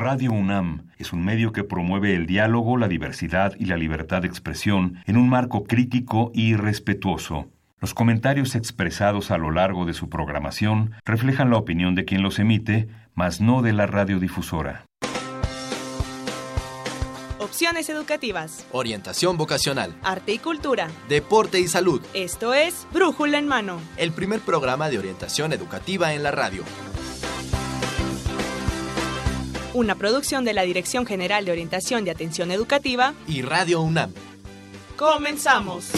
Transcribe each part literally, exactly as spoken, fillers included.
Radio UNAM es un medio que promueve el diálogo, la diversidad y la libertad de expresión en un marco crítico y respetuoso. Los comentarios expresados a lo largo de su programación reflejan la opinión de quien los emite, mas no de la radiodifusora. Opciones educativas. Orientación vocacional. Arte y cultura. Deporte y salud. Esto es Brújula en Mano, el primer programa de orientación educativa en la radio. Una producción de la Dirección General de Orientación y Atención Educativa y Radio UNAM. ¡Comenzamos!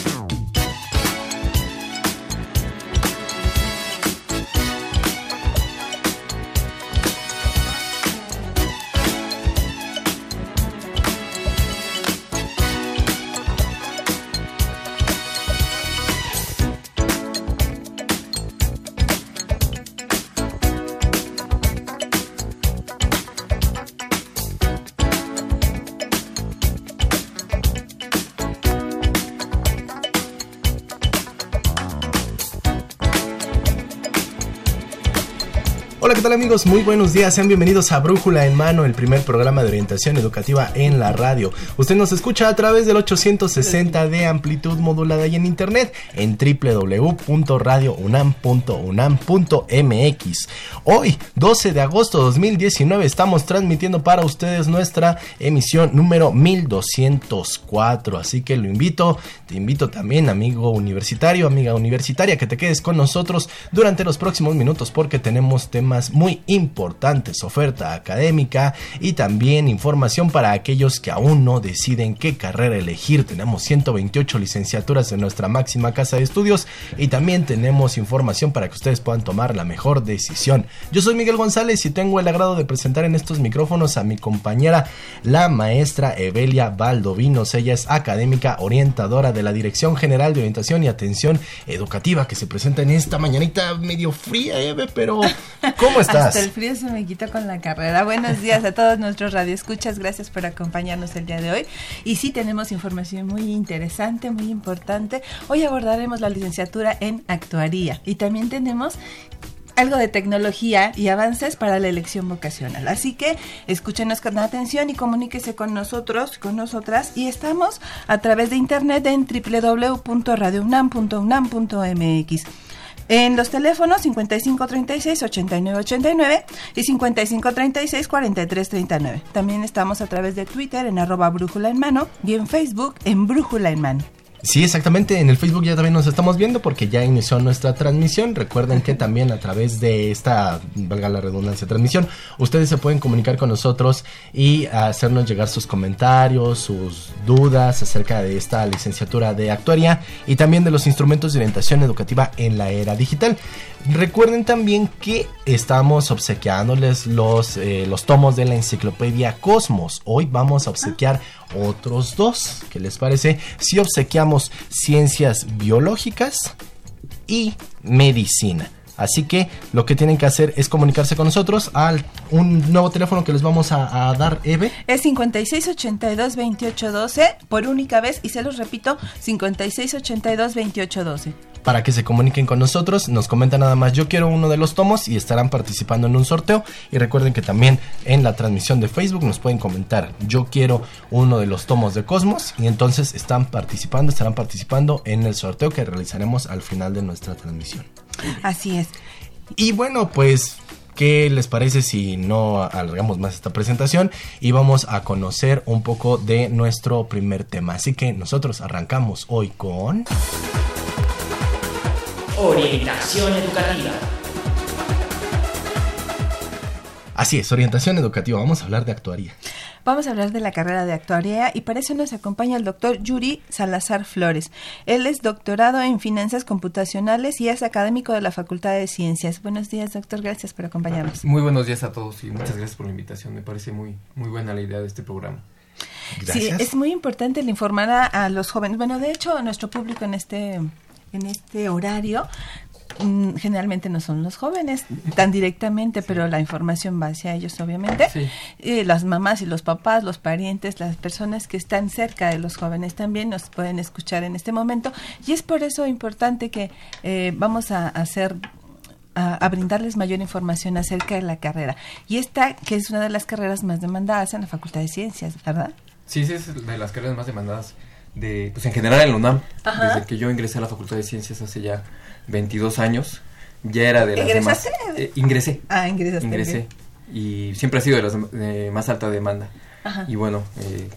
Hola, ¿qué tal amigos? Muy buenos días, sean bienvenidos a Brújula en Mano, el primer programa de orientación educativa en la radio. Usted nos escucha a través del ochocientos sesenta de amplitud modulada y en internet en doble u doble u doble u punto radio unam punto unam punto m x. Hoy, doce de agosto de dos mil diecinueve, estamos transmitiendo para ustedes nuestra emisión número mil doscientos cuatro. Así que lo invito, te invito también, amigo universitario, amiga universitaria, que te quedes con nosotros durante los próximos minutos porque tenemos temas muy importantes, oferta académica y también información para aquellos que aún no deciden qué carrera elegir. Tenemos ciento veintiocho licenciaturas en nuestra máxima casa de estudios y también tenemos información para que ustedes puedan tomar la mejor decisión. Yo soy Miguel González y tengo el agrado de presentar en estos micrófonos a mi compañera, la maestra Evelia Valdovinos. Ella es académica orientadora de la Dirección General de Orientación y Atención Educativa, que se presenta en esta mañanita medio fría, Eve, pero... ¿Cómo estás? Hasta el frío se me quita con la carrera. Buenos días a todos nuestros radioescuchas. Gracias por acompañarnos el día de hoy. Y sí, tenemos información muy interesante, muy importante. Hoy abordaremos la licenciatura en actuaría. Y también tenemos algo de tecnología y avances para la elección vocacional. Así que escúchenos con atención y comuníquese con nosotros, con nosotras. Y estamos a través de internet en doble u doble u doble u punto radio unam punto unam punto m x. En los teléfonos cincuenta y cinco treinta y seis ochenta y nueve ochenta y nueve y cincuenta y cinco treinta y seis cuarenta y tres treinta y nueve. También estamos a través de Twitter en arroba brújula en mano y en Facebook en brújula en mano. Sí, exactamente. En el Facebook ya también nos estamos viendo porque ya inició nuestra transmisión. Recuerden que también a través de esta, valga la redundancia, transmisión, ustedes se pueden comunicar con nosotros y hacernos llegar sus comentarios, sus dudas acerca de esta licenciatura de actuaría y también de los instrumentos de orientación educativa en la era digital. Recuerden también que estamos obsequiándoles los, eh, los tomos de la enciclopedia Cosmos. Hoy vamos a obsequiar otros dos. ¿Qué les parece? Si obsequiamos ciencias biológicas y medicina. Así que lo que tienen que hacer es comunicarse con nosotros al un nuevo teléfono que les vamos a, a dar, Eve. Es cincuenta y seis ochenta y dos veintiocho doce por única vez y se los repito, cincuenta y seis ochenta y dos veintiocho doce. Para que se comuniquen con nosotros, nos comentan nada más, yo quiero uno de los tomos y estarán participando en un sorteo. Y recuerden que también en la transmisión de Facebook nos pueden comentar, yo quiero uno de los tomos de Cosmos y entonces están participando, estarán participando en el sorteo que realizaremos al final de nuestra transmisión. Así es. Y bueno, pues... ¿qué les parece si no alargamos más esta presentación y vamos a conocer un poco de nuestro primer tema? Así que nosotros arrancamos hoy con... Orientación educativa. Así es, orientación educativa. Vamos a hablar de actuaría. Vamos a hablar de la carrera de actuaría y para eso nos acompaña el doctor Yuri Salazar Flores. Él es doctorado en finanzas computacionales y es académico de la Facultad de Ciencias. Buenos días, doctor. Gracias por acompañarnos. Muy buenos días a todos y muchas gracias por la invitación. Me parece muy, muy buena la idea de este programa. Gracias. Sí, es muy importante el informar a, a los jóvenes. Bueno, de hecho, a nuestro público en este, en este horario... generalmente no son los jóvenes tan directamente, pero la información va hacia ellos, obviamente. Sí. Eh, las mamás y los papás, los parientes, las personas que están cerca de los jóvenes también nos pueden escuchar en este momento. Y es por eso importante que eh, vamos a hacer a, a brindarles mayor información acerca de la carrera. Y esta, que es una de las carreras más demandadas en la Facultad de Ciencias, ¿verdad? Sí, sí, es de las carreras más demandadas de, pues en general en la UNAM. Ajá. Desde que yo ingresé a la Facultad de Ciencias hace ya veintidós años, ya era de las ¿Ingresaste? demás. Eh, ingresé. Ah, ingresaste. Ingresé. Bien. Y siempre ha sido de las de más alta demanda. Ajá. Y bueno, eh,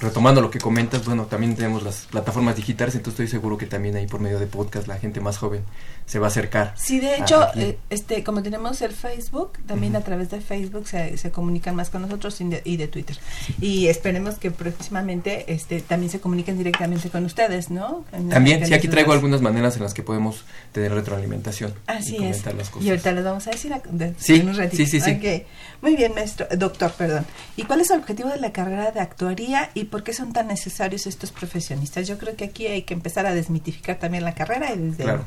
retomando lo que comentas, bueno, también tenemos las plataformas digitales, entonces estoy seguro que también ahí por medio de podcast la gente más joven se va a acercar. Sí, de hecho, eh, este, como tenemos el Facebook, también uh-huh. a través de Facebook se, se comunican más con nosotros y de, y de Twitter. Y esperemos que próximamente este, también se comuniquen directamente con ustedes, ¿no? En también, sí, aquí traigo los... algunas maneras en las que podemos tener retroalimentación. Así y comentar es. Las cosas. Y ahorita les vamos a decir a, de, sí, en un ratito. Sí, sí, sí. Okay. Muy bien, maestro, doctor, perdón. ¿Y cuál es el objetivo de la carrera de actuaría y por qué son tan necesarios estos profesionistas? Yo creo que aquí hay que empezar a desmitificar también la carrera y desde... Claro.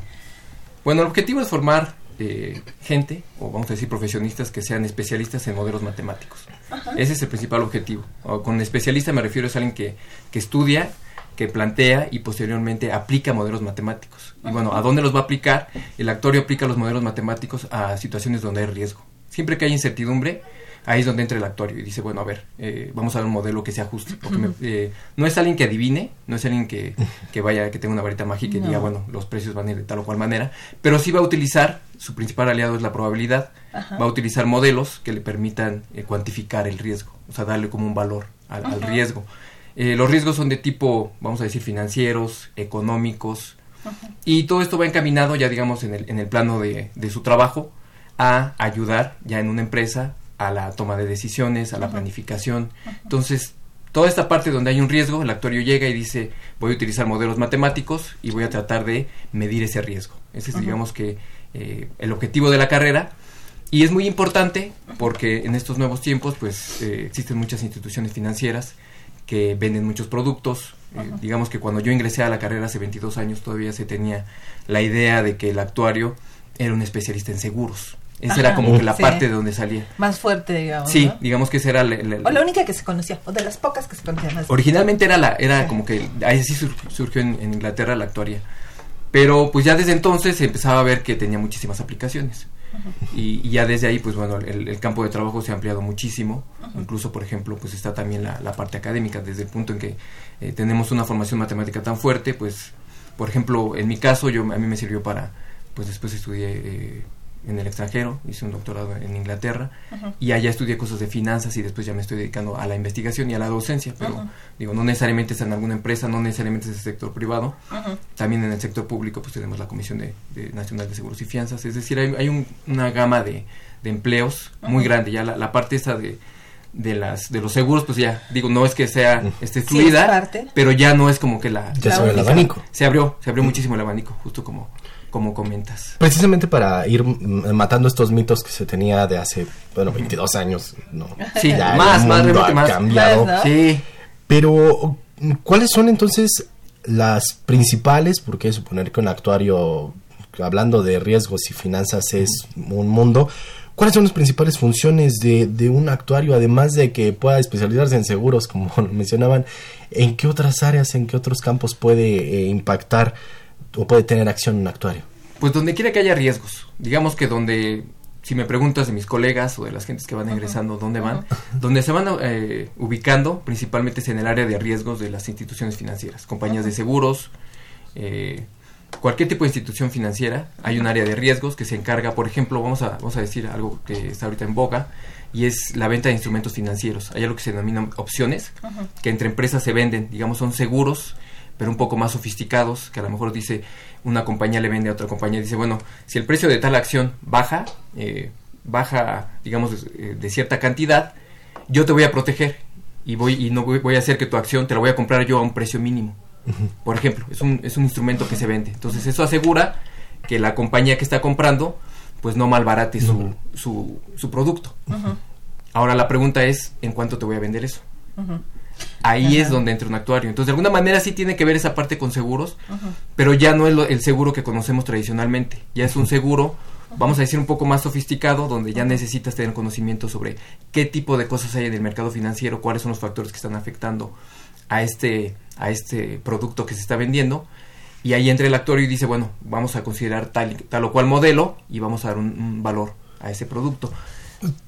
Bueno, el objetivo es formar eh, gente, o vamos a decir profesionistas que sean especialistas en modelos matemáticos. Ajá. Ese es el principal objetivo. O, con especialista me refiero a alguien que, que estudia, que plantea y posteriormente aplica modelos matemáticos. Ajá. Y bueno, ¿a dónde los va a aplicar? El actuario aplica los modelos matemáticos a situaciones donde hay riesgo. Siempre que hay incertidumbre, ahí es donde entra el actuario y dice, bueno, a ver, eh, vamos a ver un modelo que se ajuste. Porque me, eh, no es alguien que adivine, no es alguien que, que vaya, que tenga una varita mágica y no. diga, bueno, los precios van a ir de tal o cual manera, pero sí va a utilizar, su principal aliado es la probabilidad, Ajá. va a utilizar modelos que le permitan eh, cuantificar el riesgo, o sea, darle como un valor al, al riesgo. Eh, los riesgos son de tipo, vamos a decir, financieros, económicos, Ajá. y todo esto va encaminado ya, digamos, en el, en el plano de, de su trabajo a ayudar ya en una empresa a la toma de decisiones, a la Ajá. planificación. Ajá. Entonces, toda esta parte donde hay un riesgo, el actuario llega y dice, voy a utilizar modelos matemáticos y voy a tratar de medir ese riesgo. Ese es, Ajá. digamos que, eh, el objetivo de la carrera. Y es muy importante porque en estos nuevos tiempos, pues, eh, existen muchas instituciones financieras que venden muchos productos. Eh, digamos que cuando yo ingresé a la carrera hace veintidós años, todavía se tenía la idea de que el actuario era un especialista en seguros. Esa Ajá, era como que la sí. parte de donde salía. Más fuerte, digamos. Sí, ¿no? digamos que esa era la, la, la... O la única que se conocía, o de las pocas que se conocían. Más originalmente era la era sí. como que... Ahí sí sur, surgió en, en Inglaterra la actuaría. Pero pues ya desde entonces se empezaba a ver que tenía muchísimas aplicaciones. Y, y ya desde ahí, pues bueno, el, el campo de trabajo se ha ampliado muchísimo. Ajá. Incluso, por ejemplo, pues está también la, la parte académica. Desde el punto en que eh, tenemos una formación matemática tan fuerte, pues... Por ejemplo, en mi caso, yo a mí me sirvió para... Pues después estudié... Eh, en el extranjero, hice un doctorado en Inglaterra Ajá. y allá estudié cosas de finanzas y después ya me estoy dedicando a la investigación y a la docencia, pero Ajá. digo, no necesariamente es en alguna empresa, no necesariamente es en el sector privado, Ajá. también en el sector público pues tenemos la Comisión de, de Nacional de Seguros y Fianzas, es decir, hay, hay un, una gama de, de empleos Ajá. muy grande, ya la, la parte esa de de las de los seguros, pues ya, digo, no es que sea este, fluida, sí, es pero ya no es como que la... Ya la se abrió el abanico. Se abrió, se abrió mm. muchísimo el abanico, justo como... como comentas. Precisamente para ir matando estos mitos que se tenía de hace, bueno, veintidós años, ¿no? Sí, ya más, el mundo más, ha más. cambiado. Más, ¿no? Sí. Pero, ¿cuáles son entonces las principales? Porque suponer que un actuario, hablando de riesgos y finanzas, es un mundo. ¿Cuáles son las principales funciones de, de un actuario, además de que pueda especializarse en seguros, como mencionaban? ¿En qué otras áreas, en qué otros campos puede eh, impactar o puede tener acción un actuario? Pues donde quiera que haya riesgos, digamos que donde, si me preguntas de mis colegas o de las gentes que van ingresando, ¿dónde van? Donde se van eh, ubicando, principalmente es en el área de riesgos de las instituciones financieras, compañías de seguros, eh, cualquier tipo de institución financiera, hay un área de riesgos que se encarga, por ejemplo, vamos a, vamos a decir algo que está ahorita en boga, y es la venta de instrumentos financieros, hay algo que se denominan opciones, que entre empresas se venden, digamos son seguros, pero un poco más sofisticados, que a lo mejor dice una compañía le vende a otra compañía, dice, bueno, si el precio de tal acción baja, eh, baja, digamos, de, de cierta cantidad, yo te voy a proteger y voy y no voy, voy a hacer que tu acción te la voy a comprar yo a un precio mínimo. Uh-huh. Por ejemplo, es un, es un instrumento que se vende. Entonces, eso asegura que la compañía que está comprando, pues no malbarate su, uh-huh. su, su producto. Uh-huh. Ahora, la pregunta es, ¿en cuánto te voy a vender eso? Uh-huh. Ahí Ajá. es donde entra un actuario. Entonces, de alguna manera sí tiene que ver esa parte con seguros, Ajá. pero ya no es lo, el seguro que conocemos tradicionalmente. Ya es un seguro, Ajá. vamos a decir, un poco más sofisticado, donde ya necesitas tener conocimiento sobre qué tipo de cosas hay en el mercado financiero, cuáles son los factores que están afectando a este, a este producto que se está vendiendo. y ahí entra el actuario y dice, bueno, vamos a considerar tal, tal o cual modelo y vamos a dar un, un valor a ese producto.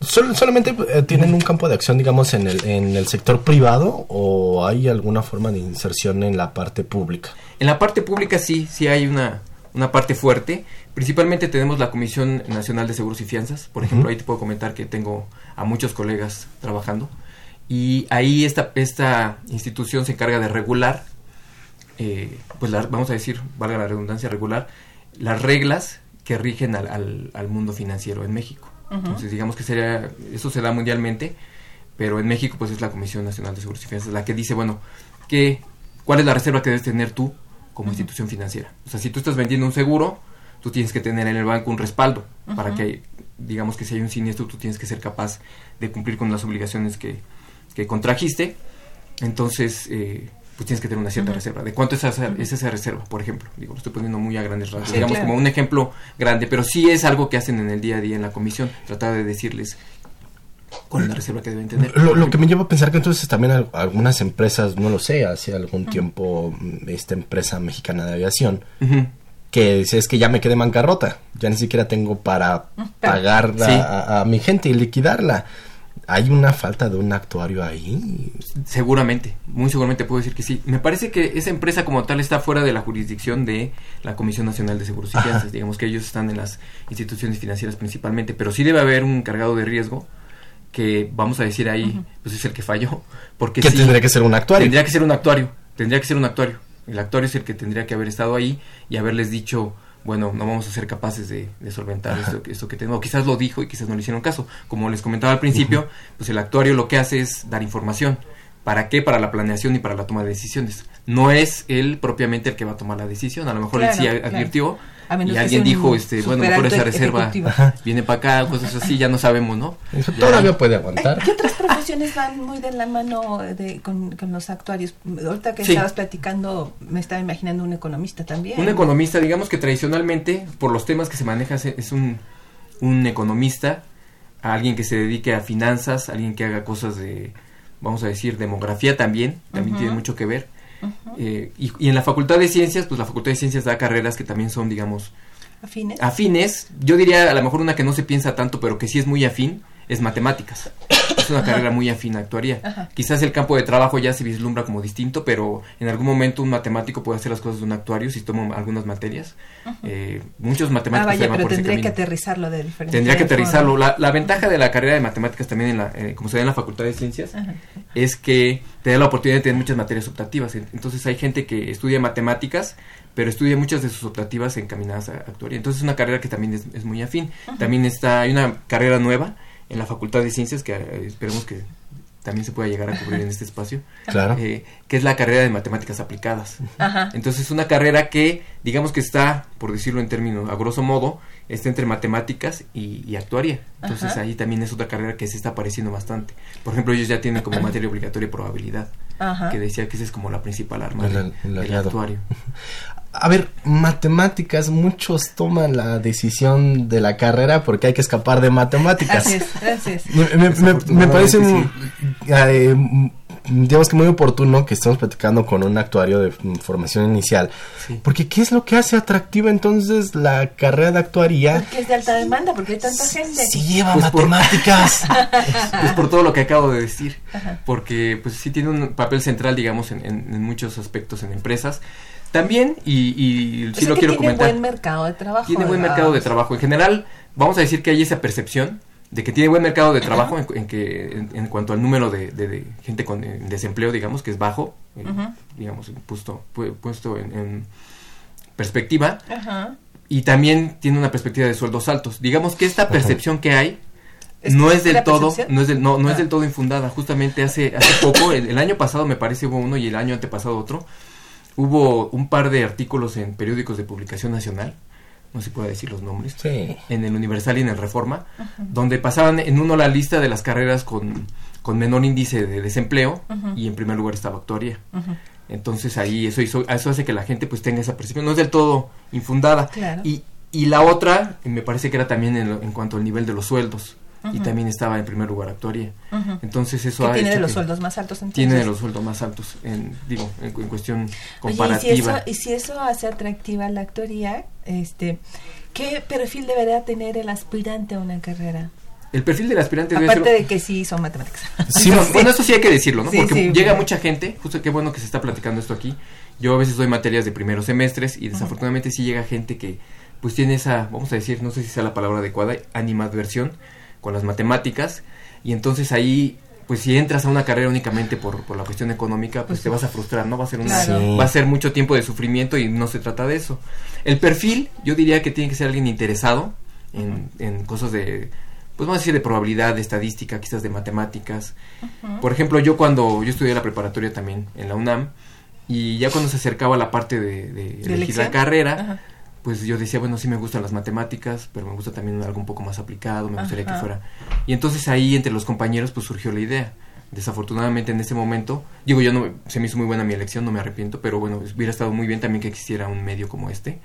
Sol, ¿Solamente eh, tienen un campo de acción, digamos, en el, en el sector privado o hay alguna forma de inserción en la parte pública? En la parte pública sí, sí hay una, una parte fuerte. Principalmente tenemos la Comisión Nacional de Seguros y Fianzas. Por ejemplo, uh-huh. ahí te puedo comentar que tengo a muchos colegas trabajando. Y ahí esta, esta institución se encarga de regular, eh, pues la, vamos a decir, valga la redundancia, regular las reglas que rigen al, al, al mundo financiero en México. Entonces digamos que sería, eso se da mundialmente, pero en México pues es la Comisión Nacional de Seguros y Fianzas la que dice, bueno, que, ¿cuál es la reserva que debes tener tú como uh-huh. institución financiera? O sea, si tú estás vendiendo un seguro, tú tienes que tener en el banco un respaldo uh-huh. para que, digamos que si hay un siniestro, tú tienes que ser capaz de cumplir con las obligaciones que, que contrajiste. Entonces, eh, pues tienes que tener una cierta uh-huh. reserva. ¿De cuánto es esa, es esa reserva, por ejemplo? Digo, lo estoy poniendo muy a grandes rasgos, sí, digamos, claro. como un ejemplo grande, pero sí es algo que hacen en el día a día en la comisión, tratar de decirles cuál es la reserva que deben tener. Lo, lo que me lleva a pensar que entonces también algunas empresas, no lo sé, hace algún uh-huh. tiempo esta empresa mexicana de aviación, uh-huh. que dice, es que ya me quedé bancarrota, ya ni siquiera tengo para uh-huh. pagarla sí. a, a mi gente y liquidarla. ¿Hay una falta de un actuario ahí? Seguramente, muy seguramente puedo decir que sí. Me parece que esa empresa como tal está fuera de la jurisdicción de la Comisión Nacional de Seguros y Fianzas. Digamos que ellos están en las instituciones financieras principalmente, pero sí debe haber un encargado de riesgo que, vamos a decir ahí, uh-huh. pues es el que falló. Porque ¿qué sí, tendría que ser un actuario? Tendría que ser un actuario, tendría que ser un actuario. El actuario es el que tendría que haber estado ahí y haberles dicho... bueno, no vamos a ser capaces de, de solventar esto, esto que tenemos. O quizás lo dijo y quizás no le hicieron caso. Como les comentaba al principio, uh-huh. pues el actuario lo que hace es dar información. ¿Para qué? Para la planeación y para la toma de decisiones. No es él propiamente el que va a tomar la decisión. A lo mejor claro, él sí claro. advirtió y alguien dijo, este, bueno, por esa reserva viene para acá, cosas así, ya no sabemos, ¿no? Eso ya, todavía puede aguantar. ¿Qué otras profesiones van muy de la mano de, con, con los actuarios? Ahorita que sí. estabas platicando, me estaba imaginando un economista también. Un economista, digamos que tradicionalmente, por los temas que se maneja, es un, un economista, alguien que se dedique a finanzas, alguien que haga cosas de, vamos a decir, demografía también, también uh-huh. tiene mucho que ver. Uh-huh. Eh, y, y en la Facultad de Ciencias, pues la Facultad de Ciencias da carreras que también son, digamos, afines. Afines, yo diría a lo mejor una que no se piensa tanto, pero que sí es muy afín, es matemáticas. Es una carrera muy afín a actuaría. Ajá. Quizás el campo de trabajo ya se vislumbra como distinto, pero en algún momento un matemático puede hacer las cosas de un actuario si toma algunas materias. Eh, muchos matemáticos ah, vaya, se van por ese camino. Pero tendría que aterrizarlo de diferente. Tendría que aterrizarlo. La, la ventaja de la carrera de matemáticas también, en la, eh, como se da en la Facultad de Ciencias, ajá. es que te da la oportunidad de tener muchas materias optativas. Entonces hay gente que estudia matemáticas, pero estudia muchas de sus optativas encaminadas a actuaría. Entonces es una carrera que también es, es muy afín. Ajá. También está, hay una carrera nueva en la Facultad de Ciencias, que eh, esperemos que también se pueda llegar a cubrir en este espacio, claro. eh, que es la carrera de Matemáticas Aplicadas. Ajá. Entonces es una carrera que, digamos que está, por decirlo en términos, a grosso modo, está entre matemáticas y, y actuaría. Entonces ajá. ahí también es otra carrera que se está apareciendo bastante. Por ejemplo, ellos ya tienen como materia obligatoria probabilidad, ajá. que decía que esa es como la principal arma del de, actuario. A ver, matemáticas, muchos toman la decisión de la carrera porque hay que escapar de matemáticas. Así es, así es. Me, me, me parece, sí. eh, digamos que muy oportuno que estemos platicando con un actuario de formación inicial. Sí. Porque ¿qué es lo que hace atractiva entonces la carrera de actuaría? Porque es de alta demanda, porque hay tanta gente. Sí lleva pues matemáticas. Por, pues por todo lo que acabo de decir. Ajá. Porque pues sí tiene un papel central, digamos, en, en, en muchos aspectos en empresas. También, y, y sí lo quiero comentar. Tiene buen mercado de trabajo. Tiene buen mercado de trabajo. En general, vamos a decir que hay esa percepción de que tiene buen mercado de trabajo uh-huh. en, en que en, en cuanto al número de, de, de gente con desempleo, digamos, que es bajo, eh, uh-huh. digamos, puesto, pu, puesto en, en perspectiva. Uh-huh. Y también tiene una perspectiva de sueldos altos. Digamos que esta percepción uh-huh. que hay no es del todo, no es del, no, no ah. es del todo infundada. Justamente hace, hace poco, el, el año pasado me parece hubo uno y el año antepasado otro. Hubo un par de artículos en periódicos de publicación nacional, no sé si puedo decir los nombres, sí. en el Universal y en el Reforma, uh-huh. donde pasaban en uno la lista de las carreras con, con menor índice de desempleo uh-huh. y en primer lugar estaba actuaría. Uh-huh. Entonces ahí eso hizo, eso hace que la gente pues tenga esa percepción, no es del todo infundada. Claro. Y, y la otra, me parece que era también en, lo, en cuanto al nivel de los sueldos. uh-huh. y también estaba en primer lugar Actuaría. Uh-huh. Entonces eso ha hecho que tiene de los sueldos más altos. Entonces. Tiene de los sueldos más altos, en, digo, en, en cuestión comparativa. Oye, ¿y, si eso, y si eso hace atractiva la actuaría, este, ¿qué perfil debería tener el aspirante a una carrera? El perfil del aspirante debe ser... Aparte de que sí son matemáticas. Sí, no, sí. Bueno, eso sí hay que decirlo, ¿no? Sí, porque sí, llega bueno. mucha gente, justo qué bueno que se está platicando esto aquí. Yo a veces doy materias de primeros semestres y desafortunadamente uh-huh. sí llega gente que pues tiene esa, vamos a decir, no sé si sea la palabra adecuada, animadversión con las matemáticas, y entonces ahí, pues si entras a una carrera únicamente por, por la cuestión económica, pues, pues te vas a frustrar, ¿no? Va a ser una, sí. va a ser mucho tiempo de sufrimiento y no se trata de eso. El perfil, yo diría que tiene que ser alguien interesado en, uh-huh. en cosas de... pues vamos a decir de probabilidad, de estadística, quizás de matemáticas. Uh-huh. Por ejemplo, yo cuando yo estudié la preparatoria también en la UNAM, y ya cuando se acercaba la parte de, de, ¿De elegir la carrera, uh-huh. pues yo decía, bueno, sí me gustan las matemáticas, pero me gusta también algo un poco más aplicado, me gustaría uh-huh. que fuera. Y entonces ahí entre los compañeros pues surgió la idea. Desafortunadamente en ese momento, digo, yo no, se me hizo muy buena mi elección, no me arrepiento, pero bueno, hubiera estado muy bien también que existiera un medio como este.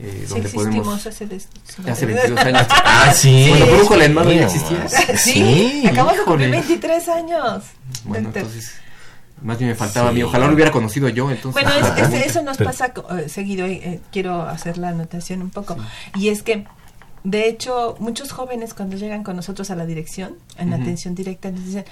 Eh, donde sí, podemos hace, des... hace veintidós años. Ah, sí. Bueno, Brújula en mano ya existía. Sí, sí. Acabamos de cumplir veintitrés años. Bueno, doctor. Entonces, más bien me faltaba sí. a mí. Ojalá lo hubiera conocido yo. Entonces. Bueno, es, es, eso nos Pero... pasa eh, seguido. Eh, quiero hacer la anotación un poco. Sí. Y es que, de hecho, muchos jóvenes cuando llegan con nosotros a la dirección, en uh-huh. atención directa, nos dicen...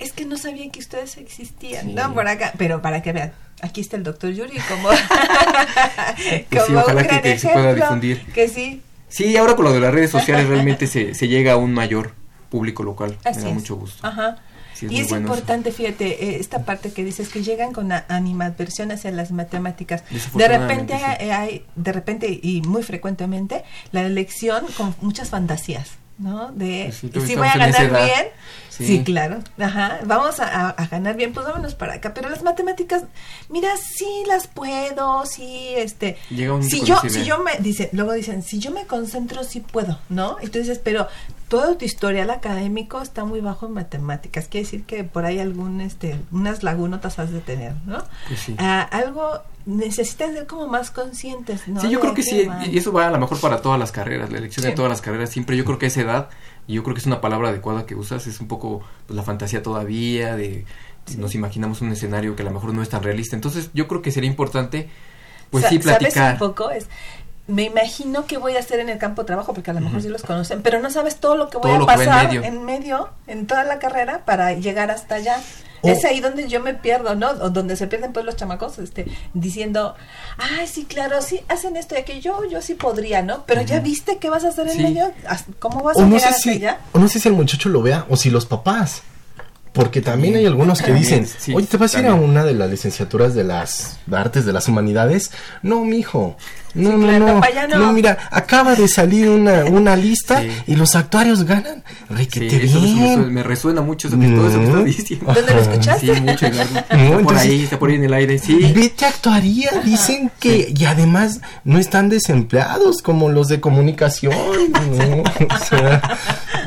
Es que no sabían que ustedes existían, sí. ¿no? Por acá, pero para que vean, aquí está el doctor Yuri como, pues como sí, un gran que, ejemplo. Que se pueda difundir. Que sí. Sí, ahora con lo de las redes sociales realmente se, se llega a un mayor público local. Así Me da es. mucho gusto. Ajá. Sí, es y es bueno importante, eso. fíjate, eh, esta parte que dices que llegan con a, animadversión hacia las matemáticas. De repente, sí. eh, hay, de repente y muy frecuentemente, la elección con muchas fantasías. ¿No? De sí, si voy a ganar bien, sí. sí, claro, ajá, vamos a, a, a ganar bien, pues vámonos para acá. Pero las matemáticas, mira, sí las puedo, sí, este, si yo, si yo me, dice, luego dicen, si yo me concentro, sí puedo, ¿no? Y tú dices, pero todo tu historial académico está muy bajo en matemáticas, quiere decir que por ahí algún, este, unas lagunotas has de tener, ¿no? Pues sí. ah, algo necesitan ser como más conscientes, ¿no? Sí, yo creo que sí, y eso va a lo mejor para todas las carreras, la elección sí. de todas las carreras, siempre yo creo que a esa edad, y yo creo que es una palabra adecuada que usas, es un poco pues, la fantasía todavía, de sí. nos imaginamos un escenario que a lo mejor no es tan realista, entonces yo creo que sería importante, pues Sa- sí, platicar. ¿Sabes un poco? Es... Me imagino que voy a hacer en el campo de trabajo, porque a lo mejor uh-huh. sí los conocen, pero no sabes todo lo que voy todo a pasar en medio. en medio, en toda la carrera, para llegar hasta allá. Oh. Es ahí donde yo me pierdo, ¿no? O donde se pierden pues los chamacos, este, diciendo, ay, sí, claro, sí, hacen esto y aquello, yo sí podría, ¿no? Pero uh-huh. ya viste qué vas a hacer en sí. medio, cómo vas o a no llegar hasta si, allá. O no sé si el muchacho lo vea, o si los papás, porque también, también hay algunos que dicen, sí, oye, ¿te vas también. a ir a una de las licenciaturas de las artes, de las humanidades? No, mijo. No, sí, no, claro, no, papá, no, no, mira, acaba de salir una, una lista sí. y los actuarios ganan, requete bien. Sí, eso, eso, eso, me resuena mucho eso que, no. todo eso que estás diciendo. ¿Dónde lo escuchaste? Sí, mucho, no, está entonces, por ahí, está por ahí en el aire, sí. Vete a actuaría, dicen que, sí. y además no están desempleados como los de comunicación, ¿no? O sea,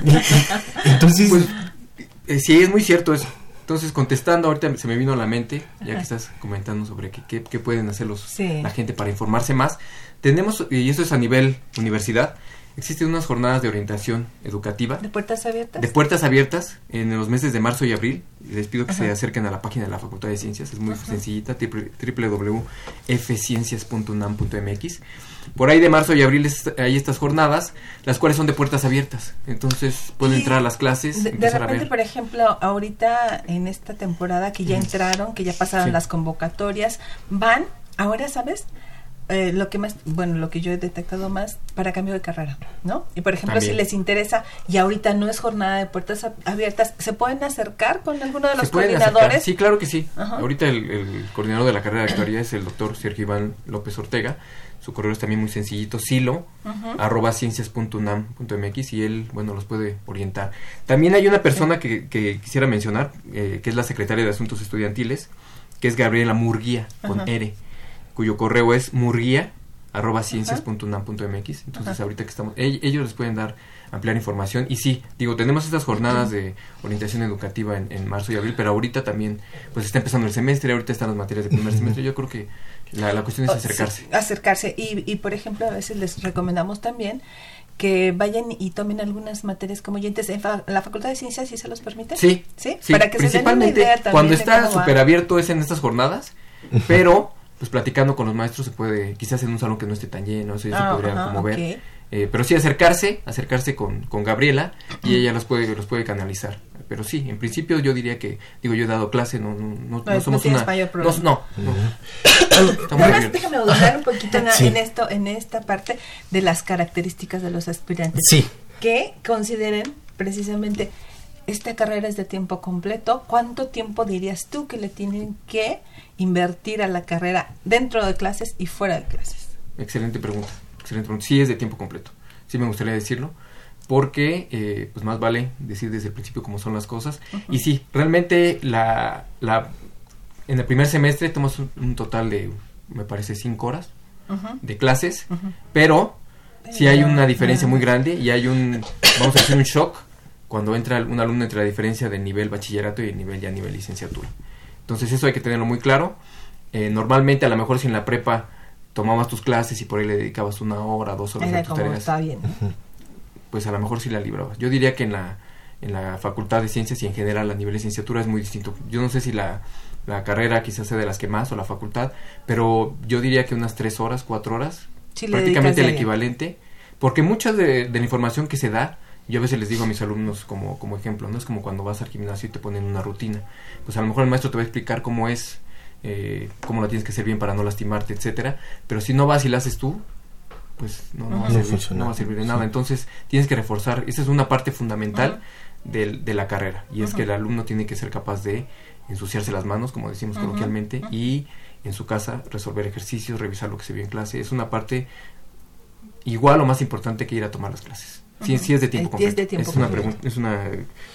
y, y, entonces... Pues, eh, sí, es muy cierto eso. Entonces, contestando, ahorita se me vino a la mente, ya que estás comentando sobre qué qué pueden hacer los, sí. la gente para informarse más, tenemos, y eso es a nivel universidad, existen unas jornadas de orientación educativa. ¿De puertas abiertas? De puertas abiertas, en los meses de marzo y abril, les pido que Ajá. se acerquen a la página de la Facultad de Ciencias, es muy Ajá. sencillita, doble u doble u doble u punto efe ciencias punto u ene a eme punto eme equis. Por ahí de marzo y abril es, hay estas jornadas, las cuales son de puertas abiertas. Entonces pueden entrar a las clases. De, de repente, a ver. Por ejemplo, ahorita en esta temporada que ya entraron, que ya pasaron sí. las convocatorias, van, ahora, ¿sabes? Eh, lo que más, bueno, lo que yo he detectado más para cambio de carrera, ¿no? Y por ejemplo, También. si les interesa, y ahorita no es jornada de puertas abiertas, ¿se pueden acercar con alguno de los coordinadores? Acercar. Sí, claro que sí. Ajá. Ahorita el, el coordinador de la carrera de actuaría es el doctor Sergio Iván López Ortega. Su correo es también muy sencillito, silo, uh-huh. arroba ciencias punto u ene a eme punto eme equis, y él, bueno, los puede orientar. También hay una persona sí. que, que quisiera mencionar, eh, que es la secretaria de Asuntos Estudiantiles, que es Gabriela Murguía, con uh-huh. R, cuyo correo es murguía, arroba ciencias punto u ene a eme punto eme equis. Entonces, uh-huh. ahorita que estamos, ellos, ellos les pueden dar, ampliar información. Y sí, digo, tenemos estas jornadas uh-huh. de orientación educativa en, en marzo y abril, pero ahorita también, pues está empezando el semestre, ahorita están las materias de primer uh-huh. semestre, yo creo que... La, la cuestión es acercarse. Sí, acercarse. Y, y, por ejemplo, a veces les recomendamos también que vayan y tomen algunas materias como oyentes en fa- la Facultad de Ciencias, si se los permite. Sí, sí, sí, para que principalmente se den una idea también cuando está súper abierto es en estas jornadas, pero pues platicando con los maestros se puede, quizás en un salón que no esté tan lleno, eso ya ah, se podría ajá, como ver. Okay. Eh, pero sí acercarse, acercarse con, con Gabriela y ella los puede, los puede canalizar. Pero sí, en principio yo diría que, digo, yo he dado clase, no, no, no, no, no somos una, no, no, no. Nada más déjame dudar un poquito en, sí. en esto, en esta parte de las características de los aspirantes, sí, que consideren precisamente esta carrera es de tiempo completo. ¿Cuánto tiempo dirías tú que le tienen que invertir a la carrera dentro de clases y fuera de clases? Excelente pregunta, excelente pregunta. Sí es de tiempo completo, sí me gustaría decirlo. Porque, eh, pues más vale decir desde el principio cómo son las cosas. Uh-huh. Y sí, realmente la, la en el primer semestre tomas un, un total de, me parece, cinco horas uh-huh. de clases. Uh-huh. Pero sí hay una diferencia uh-huh. muy grande y hay un, vamos a decir, un shock cuando entra un alumno entre la diferencia del nivel bachillerato y el nivel ya nivel licenciatura. Entonces eso hay que tenerlo muy claro. Eh, normalmente, a lo mejor si en la prepa tomabas tus clases y por ahí le dedicabas una hora, dos horas Era a tus como tareas. Está bien, ¿eh? Uh-huh. Pues a lo mejor sí la librabas. Yo diría que en la en la Facultad de Ciencias y en general a nivel de licenciatura es muy distinto. Yo no sé si la, la carrera quizás sea de las que más o la facultad, pero yo diría que unas tres horas, cuatro horas, sí, prácticamente el equivalente, porque mucha de, de la información que se da, yo a veces les digo a mis alumnos como, como ejemplo, no es como cuando vas al gimnasio y te ponen una rutina, pues a lo mejor el maestro te va a explicar cómo es, eh, cómo la tienes que hacer bien para no lastimarte, etcétera, pero si no vas y la haces tú, pues no, no, va, a no, servir, no va a servir de nada. Sí. Entonces tienes que reforzar, esa es una parte fundamental uh-huh. de, de la carrera, y es uh-huh. que el alumno tiene que ser capaz de ensuciarse las manos, como decimos uh-huh. coloquialmente, uh-huh. y en su casa resolver ejercicios, revisar lo que se vio en clase. Es una parte igual o más importante que ir a tomar las clases. Sí, uh-huh. sí es de tiempo completo. Es de tiempo es una pregunta, es una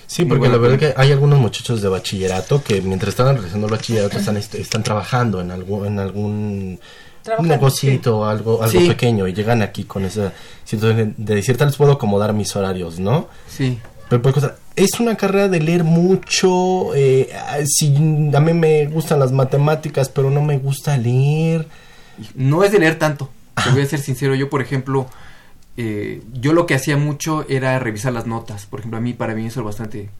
Sí, porque la verdad es que hay algunos muchachos de bachillerato que mientras están realizando el bachillerato están están trabajando en algo en algún un negocito o algo, algo sí. pequeño, y llegan aquí con esa situación de decir, tal vez puedo acomodar mis horarios, ¿no? Sí. Pero puede costar. Es una carrera de leer mucho, eh, si, a mí me gustan las matemáticas, pero no me gusta leer. No es de leer tanto, te voy a ser sincero, yo por ejemplo, eh, yo lo que hacía mucho era revisar las notas, por ejemplo, a mí, para mí eso era bastante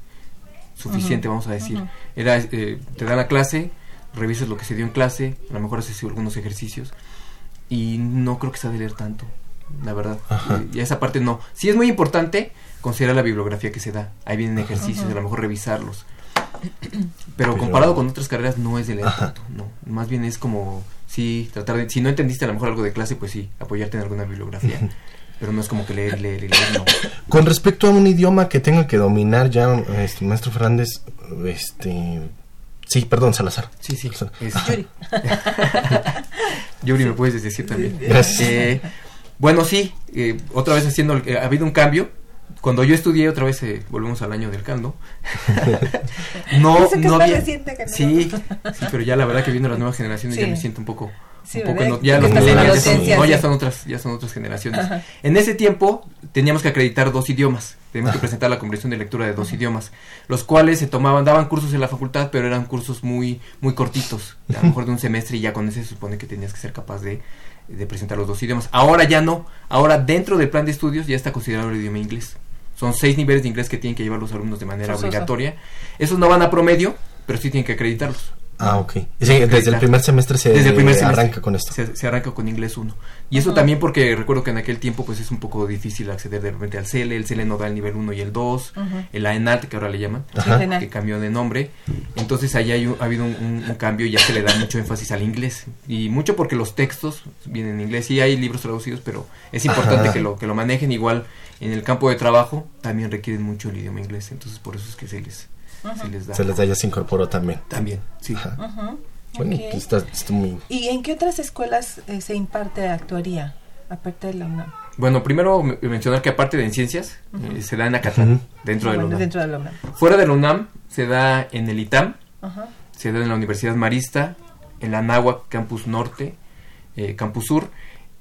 suficiente, uh-huh. vamos a decir, uh-huh. era, eh, te dan la clase, revisas lo que se dio en clase, a lo mejor haces algunos ejercicios, y no creo que sea de leer tanto, la verdad. Ajá. Y esa parte no. Sí es muy importante considerar la bibliografía que se da. Ahí vienen ejercicios, ajá, a lo mejor revisarlos. Pero, Pero comparado con otras carreras no es de leer ajá. tanto, no. Más bien es como, sí, tratar de, si no entendiste a lo mejor algo de clase, pues sí, apoyarte en alguna bibliografía. Ajá. Pero no es como que leer, leer, leer, no. Con respecto a un idioma que tenga que dominar ya, este, maestro Fernández, este... Sí, perdón, Salazar. Sí, sí. Es Yuri. Yuri, sí. Me puedes decir también. Gracias. Eh, bueno, sí, eh, otra vez haciendo, eh, ha habido un cambio. Cuando yo estudié, otra vez eh, volvemos al año del caldo. No, que no había. Reciente, que no. Sí, sí, pero ya la verdad que viendo las nuevas generaciones sí. ya me siento un poco, sí, un poco no, ya los millennials son, no, ya son otras, ya son otras generaciones. Ajá. En ese tiempo teníamos que acreditar dos idiomas. Tenemos que presentar la comprensión de lectura de dos uh-huh. idiomas, los cuales se tomaban, daban cursos en la facultad, pero eran cursos muy muy cortitos, a lo mejor de un semestre, y ya con ese se supone que tenías que ser capaz de, de presentar los dos idiomas. Ahora ya no, ahora dentro del plan de estudios ya está considerado el idioma inglés. Son seis niveles de inglés que tienen que llevar los alumnos de manera Sosa. obligatoria. Esos no van a promedio, pero sí tienen que acreditarlos. Ah, ok. Sí, desde el primer semestre se desde el primer semestre arranca con esto. Se, se arranca con inglés uno. Y eso uh-huh. también porque recuerdo que en aquel tiempo pues es un poco difícil acceder de repente al C E L E. El C E L E no da el nivel uno y el dos. Uh-huh. El AENALT, que ahora le llaman, uh-huh. que cambió de nombre. Entonces allá hay, ha habido un, un, un cambio y ya se le da mucho énfasis al inglés. Y mucho porque los textos vienen en inglés. Sí hay libros traducidos, pero es importante uh-huh. que lo que lo manejen. Igual en el campo de trabajo también requieren mucho el idioma inglés. Entonces por eso es que se les... Se les da. Se les da, ya se incorporó también. También, sí. Uh-huh. Bueno, okay. pues está, está muy... ¿Y en qué otras escuelas eh, se imparte actuaría, aparte de la UNAM? Bueno, primero me- mencionar que aparte de en ciencias, uh-huh. eh, se da en Acatán, uh-huh. dentro, sí, de bueno, dentro de la UNAM. Fuera de la UNAM, se da en el ITAM, uh-huh. se da en la Universidad Marista, en la Anáhuac, Campus Norte, eh, Campus Sur.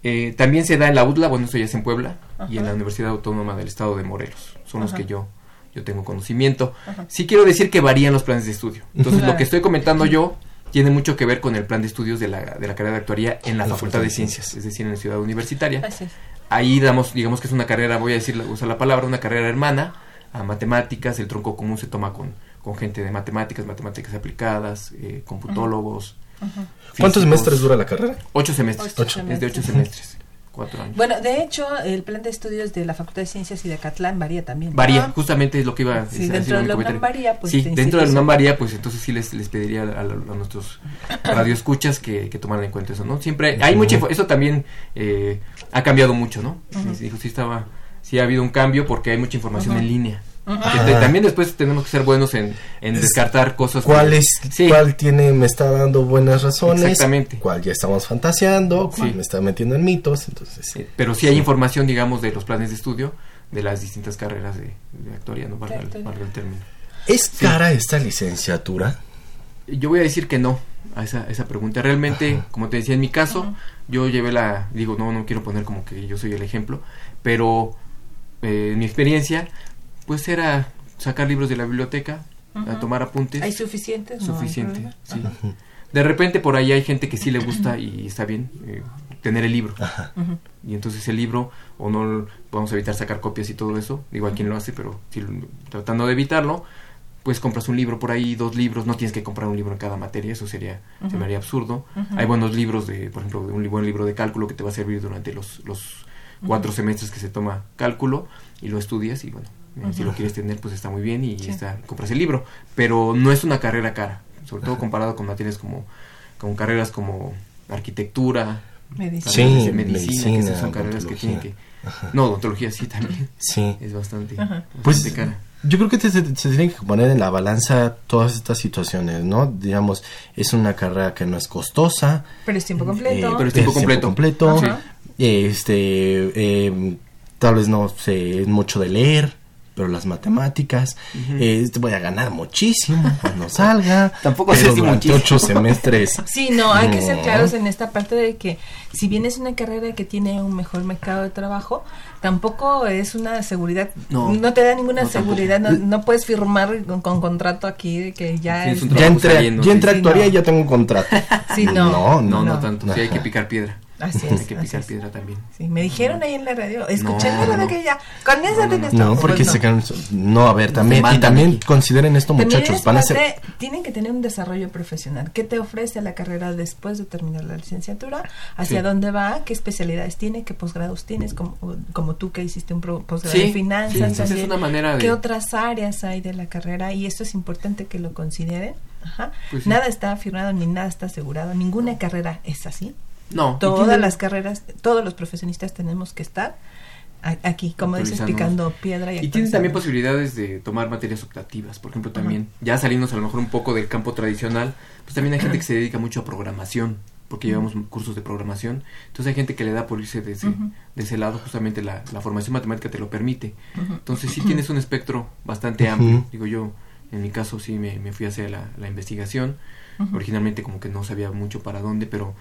Eh, también se da en la UDLA, bueno, esto ya es en Puebla, uh-huh. y en la Universidad Autónoma del Estado de Morelos. Son uh-huh. los que yo... yo tengo conocimiento. Ajá. Sí quiero decir que varían los planes de estudio. Entonces, claro. lo que estoy comentando yo tiene mucho que ver con el plan de estudios de la de la carrera de actuaría en la, la Facultad de Ciencias, es decir, en la Ciudad Universitaria. Así es. ahí damos, digamos que es una carrera, voy a decir, usar la palabra, una carrera hermana a matemáticas. El tronco común se toma con, con gente de matemáticas, matemáticas aplicadas, eh, computólogos. Uh-huh. Uh-huh. Físicos. ¿Cuántos semestres dura la carrera? Ocho semestres. Ocho. Ocho. Es de ocho semestres. Cuatro años. Bueno, de hecho, el plan de estudios de la Facultad de Ciencias y de Catlán varía también, ¿no? Varía, justamente es lo que iba a decir. Sí, dentro de la UNAM varía, pues. Sí, dentro de la UNAM varía, pues entonces sí les, les pediría a, a, a nuestros radioescuchas que, que tomaran en cuenta eso, ¿no? Siempre hay uh-huh. mucha, eso también eh, ha cambiado mucho, ¿no? Uh-huh. Sí, dijo, sí estaba, sí ha habido un cambio porque hay mucha información uh-huh. en línea. Uh-huh. Te, también después tenemos que ser buenos en, en es, descartar cosas. ¿Cuál es? Sí. ¿Cuál tiene? Me está dando buenas razones. Exactamente. ¿Cuál ya estamos fantaseando? ¿Cuál sí. me está metiendo en mitos? Entonces. Eh, pero sí hay sí. información, digamos, de los planes de estudio de las distintas carreras de, de actuaría, no valga el, valga el término. ¿Es sí. cara esta licenciatura? Yo voy a decir que no a esa, esa pregunta. Realmente, ajá. como te decía, en mi caso, ajá. yo llevé la, digo, no, no quiero poner como que yo soy el ejemplo, pero eh, en mi experiencia, pues era sacar libros de la biblioteca, uh-huh. a tomar apuntes. ¿Hay suficientes? Suficiente, no, sí. Uh-huh. De repente por ahí hay gente que sí le gusta y está bien eh, tener el libro. Uh-huh. Y entonces el libro, o no, vamos a evitar sacar copias y todo eso. Digo, a quien lo hace, pero si, tratando de evitarlo, pues compras un libro por ahí, dos libros. No tienes que comprar un libro en cada materia, eso sería, uh-huh. se me haría absurdo. Uh-huh. Hay buenos libros, de, por ejemplo, de un buen libro de cálculo que te va a servir durante los, los uh-huh. cuatro semestres que se toma cálculo y lo estudias y bueno. Uh-huh. Si lo quieres tener, pues está muy bien y sí. está, compras el libro, pero no es una carrera cara, sobre todo uh-huh. comparado con materias como, con carreras como arquitectura, medicina, sí, medicina, medicina que esas son carreras que tienen que, uh-huh. no, odontología sí también, sí. es bastante, uh-huh. bastante pues, cara. Yo creo que te, se, se tienen que poner en la balanza todas estas situaciones, ¿no? Digamos, es una carrera que no es costosa, pero es tiempo completo, eh, pero es tiempo, es completo. tiempo completo, uh-huh. este, eh, tal vez no sé, es mucho de leer. Pero las matemáticas, uh-huh. eh, voy a ganar muchísimo cuando salga. Tampoco sé si muchísimo. Ocho semestres. Sí, no, hay no. que ser claros en esta parte de que si bien es una carrera que tiene un mejor mercado de trabajo, tampoco es una seguridad, no, no te da ninguna no, seguridad, no, no puedes firmar con, con contrato aquí de que ya... Sí, es un ya entré, ya entré sí, actuaría no. y ya tengo un contrato. Sí, no. No, no, no, no tanto, no. sí hay que picar piedra. Así es, hay que picar piedra es. también. Sí, me dijeron no. ahí en la radio, escuché en no, la radio que ya, con esa no, no, no, no, porque pues no. se no, a ver, también, no y también consideren esto muchachos, van a ser... Tienen que tener un desarrollo profesional, ¿qué te ofrece la carrera después de terminar la licenciatura? ¿Hacia sí. dónde va? ¿Qué especialidades tiene? ¿Qué posgrados tienes? Como, como tú que hiciste un posgrado sí, de finanzas, sí, es una manera de... ¿Qué otras áreas hay de la carrera? Y esto es importante que lo consideren, ajá, pues sí. nada está afirmado ni nada está asegurado, ninguna carrera es así. No, todas tiene... las carreras, todos los profesionistas tenemos que estar a, aquí, como dices, picando piedra. Y, y tienen también posibilidades de tomar materias optativas, por ejemplo, también, uh-huh. ya saliéndonos a lo mejor un poco del campo tradicional, pues también hay gente que se dedica mucho a programación, porque uh-huh. llevamos cursos de programación, entonces hay gente que le da por irse de ese, uh-huh. de ese lado, justamente la, la formación matemática te lo permite. Uh-huh. Entonces sí uh-huh. tienes un espectro bastante uh-huh. amplio, digo yo, en mi caso sí me, me fui a hacer la, la investigación, uh-huh. originalmente como que no sabía mucho para dónde, pero...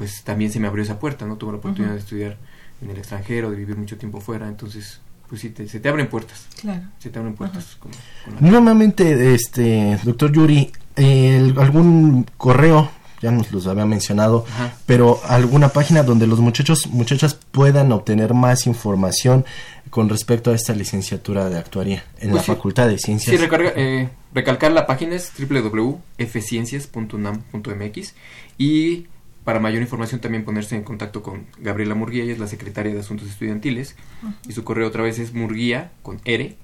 pues también se me abrió esa puerta, ¿no? Tuve la oportunidad uh-huh. de estudiar en el extranjero, de vivir mucho tiempo fuera, entonces, pues sí, te, se te abren puertas. Claro. Se te abren puertas. Uh-huh. Con, con Nuevamente, este, doctor Yuri, eh, algún correo, ya nos los había mencionado, uh-huh. pero alguna página donde los muchachos, muchachas puedan obtener más información con respecto a esta licenciatura de actuaría en pues la sí. Facultad de Ciencias. Sí, recarga, eh, recalcar la página es doble u doble u doble u punto efe ciencias punto unam punto eme equis y... Para mayor información también ponerse en contacto con Gabriela Murguía, ella es la secretaria de Asuntos Estudiantiles, uh-huh. y su correo otra vez es murguía, con R,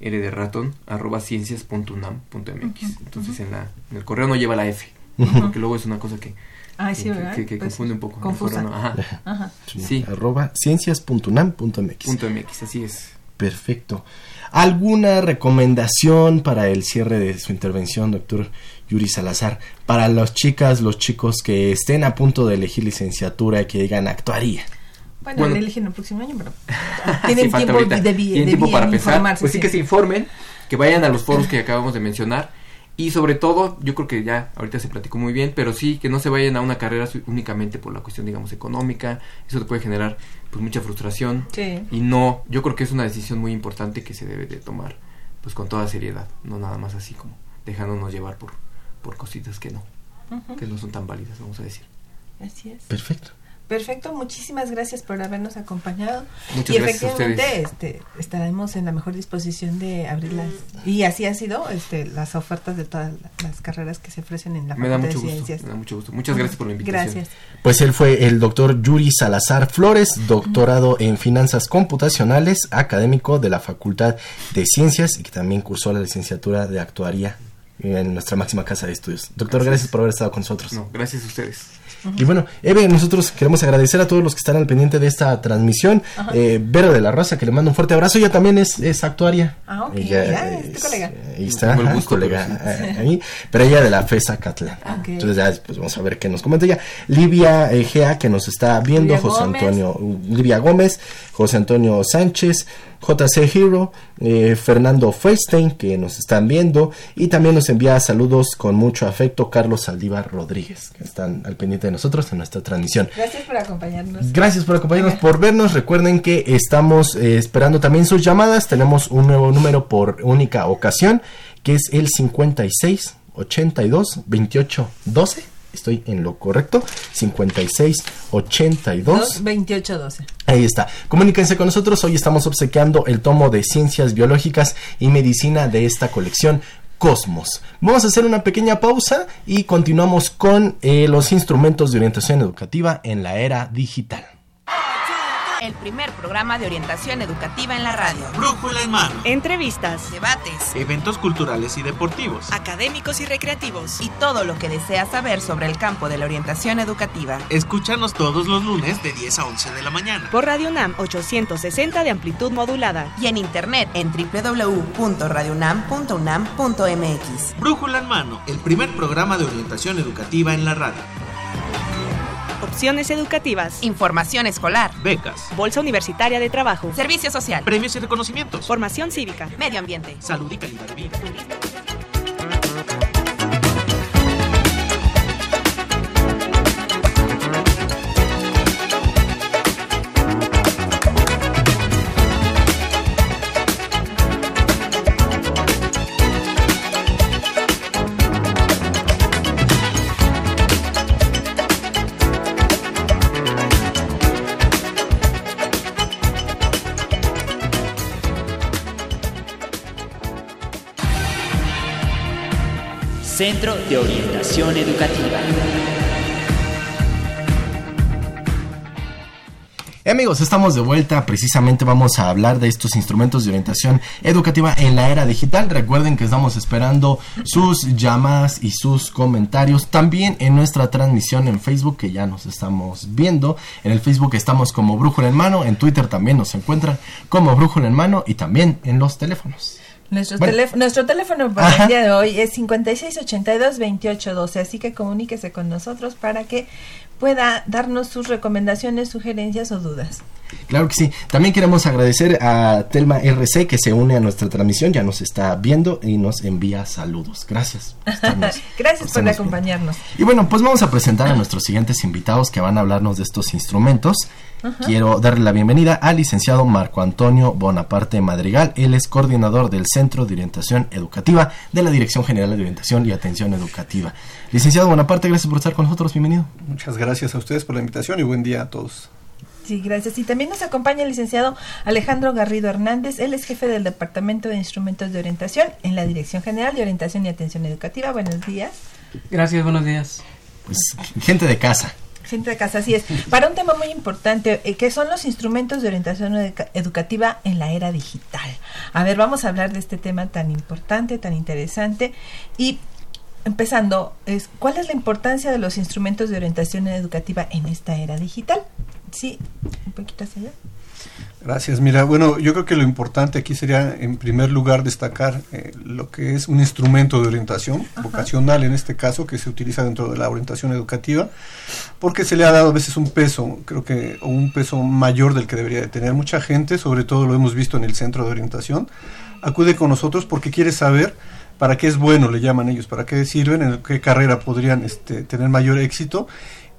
R de ratón, arroba ciencias punto unam punto eme equis. Uh-huh. Entonces uh-huh. en, la, en el correo no lleva la F, uh-huh. porque luego es una cosa que, ah, sí, que, que, que pues confunde un poco. Confusa. El correo, no, ajá. Ajá. Sí. Sí. Arroba ciencias punto unam punto eme equis. .mx, así es. Perfecto. ¿Alguna recomendación para el cierre de su intervención, doctor Yuri Salazar, para las chicas, los chicos que estén a punto de elegir licenciatura y que digan actuaría? Bueno, bueno, eligen el próximo año, pero tienen sí, tiempo de, de, de tiempo para pensar, pues sí, sí que se informen, que vayan a los foros que acabamos de mencionar y sobre todo, yo creo que ya ahorita se platicó muy bien, pero sí que no se vayan a una carrera únicamente por la cuestión, digamos, económica, eso te puede generar pues mucha frustración sí. y no, yo creo que es una decisión muy importante que se debe de tomar pues con toda seriedad, no nada más así como dejándonos llevar por por cositas que no, uh-huh. que no son tan válidas, vamos a decir. Así es. Perfecto. Perfecto, muchísimas gracias por habernos acompañado. Muchas y gracias efectivamente a ustedes. Este, estaremos en la mejor disposición de abrirlas. Y así ha sido este, las ofertas de todas las carreras que se ofrecen en la Facultad de Ciencias. Me da mucho gusto. Muchas gracias por la invitación. Gracias. Pues él fue el doctor Yuri Salazar Flores, doctorado en Finanzas Computacionales, académico de la Facultad de Ciencias y que también cursó la licenciatura de Actuaría en nuestra máxima casa de estudios. Doctor, gracias, gracias por haber estado con nosotros. No, gracias a ustedes. Ajá. Y bueno, Eve, nosotros queremos agradecer a todos los que están al pendiente de esta transmisión. Eh, Vera de la Raza, que le mando un fuerte abrazo. Ella también es, es actuaria. Ah, ok. Ella ya, es, es tu colega. Ahí está, ah, gusto, colega. Pero, sí. a, a mí, pero ella de la FESA Catlán. Ah, okay. Entonces ya pues, vamos a ver qué nos comenta ella. Livia Egea, que nos está viendo. Livia José Gómez. Antonio, Livia Gómez, José Antonio Sánchez, J C Hero, eh, Fernando Feinstein, que nos están viendo, y también nos envía saludos con mucho afecto Carlos Saldívar Rodríguez, que están al pendiente de nosotros en nuestra transmisión. Gracias por acompañarnos. Gracias por acompañarnos, por vernos. Recuerden que estamos eh, esperando también sus llamadas. Tenemos un nuevo número por única ocasión, que es el cincuenta y seis, ochenta y dos, veintiocho, doce. Estoy en lo correcto, cincuenta y seis, ochenta y dos, veintiocho, doce. Ahí está, comuníquense con nosotros. Hoy estamos obsequiando el tomo de Ciencias Biológicas y Medicina de esta colección Cosmos. Vamos a hacer una pequeña pausa y continuamos con eh, los instrumentos de orientación educativa en la era digital. El primer programa de orientación educativa en la radio. Brújula en mano. Entrevistas, debates, eventos culturales y deportivos, académicos y recreativos, y todo lo que deseas saber sobre el campo de la orientación educativa. Escúchanos todos los lunes de diez a once de la mañana por Radio UNAM ochocientos sesenta de amplitud modulada y en internet en doble u doble u doble u punto radio unam punto unam punto m x. Brújula en mano, el primer programa de orientación educativa en la radio. Opciones educativas, información escolar, becas, bolsa universitaria de trabajo, servicio social, premios y reconocimientos, formación cívica, medio ambiente, salud y calidad de vida. Centro de Orientación Educativa. Eh, amigos, estamos de vuelta. Precisamente vamos a hablar de estos instrumentos de orientación educativa en la era digital. Recuerden que estamos esperando sus llamadas y sus comentarios. También en nuestra transmisión en Facebook, que ya nos estamos viendo. En el Facebook estamos como Brújula en Mano. En Twitter también nos encuentran como Brújula en Mano y también en los teléfonos. Nuestro, bueno. teléf- nuestro teléfono para Ajá. el día de hoy es cincuenta y seis, ochenta y dos, veintiocho, doce, así que comuníquese con nosotros para que pueda darnos sus recomendaciones, sugerencias o dudas. Claro que sí. También queremos agradecer a Telma R C, que se une a nuestra transmisión, ya nos está viendo y nos envía saludos. Gracias. Por estarnos, Gracias por, por acompañarnos. Bien. Y bueno, pues vamos a presentar a nuestros siguientes invitados que van a hablarnos de estos instrumentos. Ajá. Quiero darle la bienvenida al licenciado Marco Antonio Bonaparte Madrigal. Él es coordinador del Centro de Orientación Educativa de la Dirección General de Orientación y Atención Educativa. Licenciado Bonaparte, gracias por estar con nosotros. Bienvenido. Muchas gracias a ustedes por la invitación y buen día a todos. Sí, gracias. Y también nos acompaña el licenciado Alejandro Garrido Hernández. Él es jefe del Departamento de Instrumentos de Orientación en la Dirección General de Orientación y Atención Educativa. Buenos días. Gracias, buenos días. Pues, gente de casa. Gente de casa, así es. Para un tema muy importante, eh, que son los instrumentos de orientación educa- educativa en la era digital. A ver, vamos a hablar de este tema tan importante, tan interesante. Y empezando, es, ¿cuál es la importancia de los instrumentos de orientación educativa en esta era digital? Sí, un poquito hacia allá. Gracias, mira, bueno, yo creo que lo importante aquí sería en primer lugar destacar eh, lo que es un instrumento de orientación Ajá. vocacional en este caso, que se utiliza dentro de la orientación educativa, porque se le ha dado a veces un peso, creo que o un peso mayor del que debería de tener. Mucha gente, sobre todo lo hemos visto en el centro de orientación, acude con nosotros porque quiere saber para qué es bueno, le llaman ellos, para qué sirven, en qué carrera podrían este, tener mayor éxito,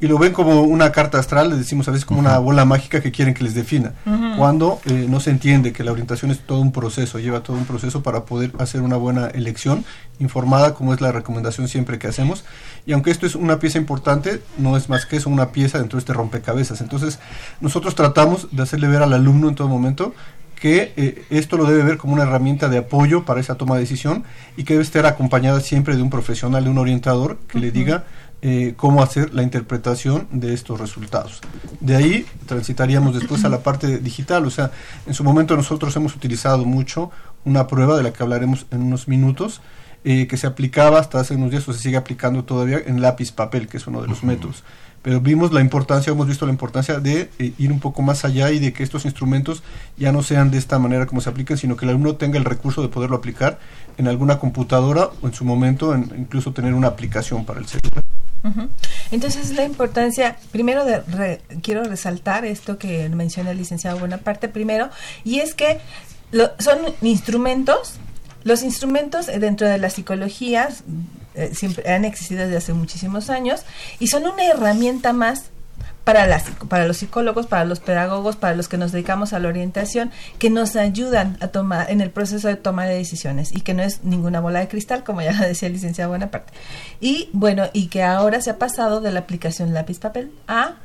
y lo ven como una carta astral, les decimos a veces como uh-huh. una bola mágica que quieren que les defina, uh-huh. cuando eh, no se entiende que la orientación es todo un proceso, lleva todo un proceso para poder hacer una buena elección informada, como es la recomendación siempre que hacemos, y aunque esto es una pieza importante, no es más que eso, una pieza dentro de este rompecabezas. Entonces nosotros tratamos de hacerle ver al alumno en todo momento que eh, esto lo debe ver como una herramienta de apoyo para esa toma de decisión y que debe estar acompañada siempre de un profesional, de un orientador que uh-huh. le diga eh, cómo hacer la interpretación de estos resultados. De ahí transitaríamos después a la parte digital, o sea, en su momento nosotros hemos utilizado mucho una prueba de la que hablaremos en unos minutos, eh, que se aplicaba hasta hace unos días o se sigue aplicando todavía en lápiz papel, que es uno de los uh-huh. métodos. Pero vimos la importancia, hemos visto la importancia de eh, ir un poco más allá y de que estos instrumentos ya no sean de esta manera como se aplican, sino que el alumno tenga el recurso de poderlo aplicar en alguna computadora o en su momento en, incluso tener una aplicación para el celular. Uh-huh. Entonces la importancia, primero de re, quiero resaltar esto que menciona el licenciado Bonaparte primero, y es que lo, son instrumentos, los instrumentos dentro de las psicologías, siempre han existido desde hace muchísimos años y son una herramienta más para las para los psicólogos, para los pedagogos, para los que nos dedicamos a la orientación, que nos ayudan a tomar en el proceso de toma de decisiones y que no es ninguna bola de cristal, como ya decía el licenciado Bonaparte. Y bueno, y que ahora se ha pasado de la aplicación lápiz-papel a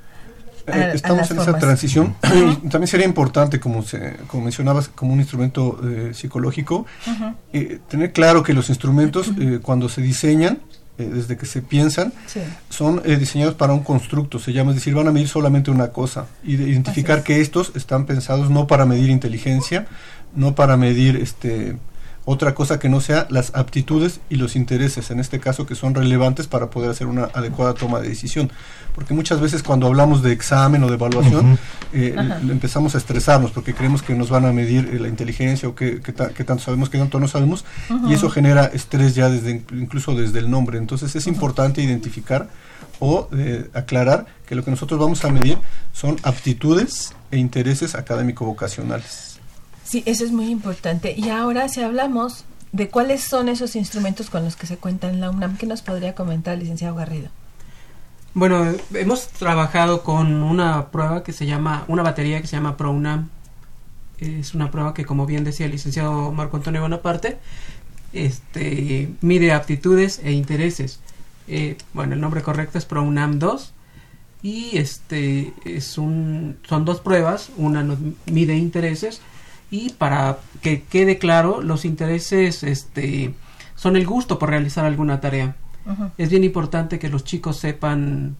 A, estamos a en formas. Esa transición. Uh-huh. También sería importante, como se, como mencionabas, como un instrumento eh, psicológico, uh-huh. eh, tener claro que los instrumentos uh-huh. eh, cuando se diseñan, eh, desde que se piensan, sí. son eh, diseñados para un constructo, se llama, es decir, van a medir solamente una cosa, y de identificar es. que estos están pensados no para medir inteligencia, no para medir este otra cosa que no sea las aptitudes y los intereses, en este caso, que son relevantes para poder hacer una adecuada toma de decisión. Porque muchas veces cuando hablamos de examen o de evaluación, uh-huh. eh, l- empezamos a estresarnos porque creemos que nos van a medir eh, la inteligencia o qué ta- tanto sabemos, qué tanto no sabemos, uh-huh. y eso genera estrés ya desde incluso desde el nombre. Entonces es uh-huh. importante identificar o eh, aclarar que lo que nosotros vamos a medir son aptitudes e intereses académico-vocacionales. Sí, eso es muy importante. Y ahora si hablamos de cuáles son esos instrumentos con los que se cuenta en la UNAM, ¿qué nos podría comentar, licenciado Garrido? Bueno, hemos trabajado con una prueba que se llama, una batería que se llama ProUNAM. Es una prueba que, como bien decía el licenciado Marco Antonio Bonaparte, este, mide aptitudes e intereses. Eh, bueno, el nombre correcto es ProUNAM dos. Y este es un, son dos pruebas, una nos mide intereses. Y para que quede claro, los intereses este, son el gusto por realizar alguna tarea. Uh-huh. Es bien importante que los chicos sepan,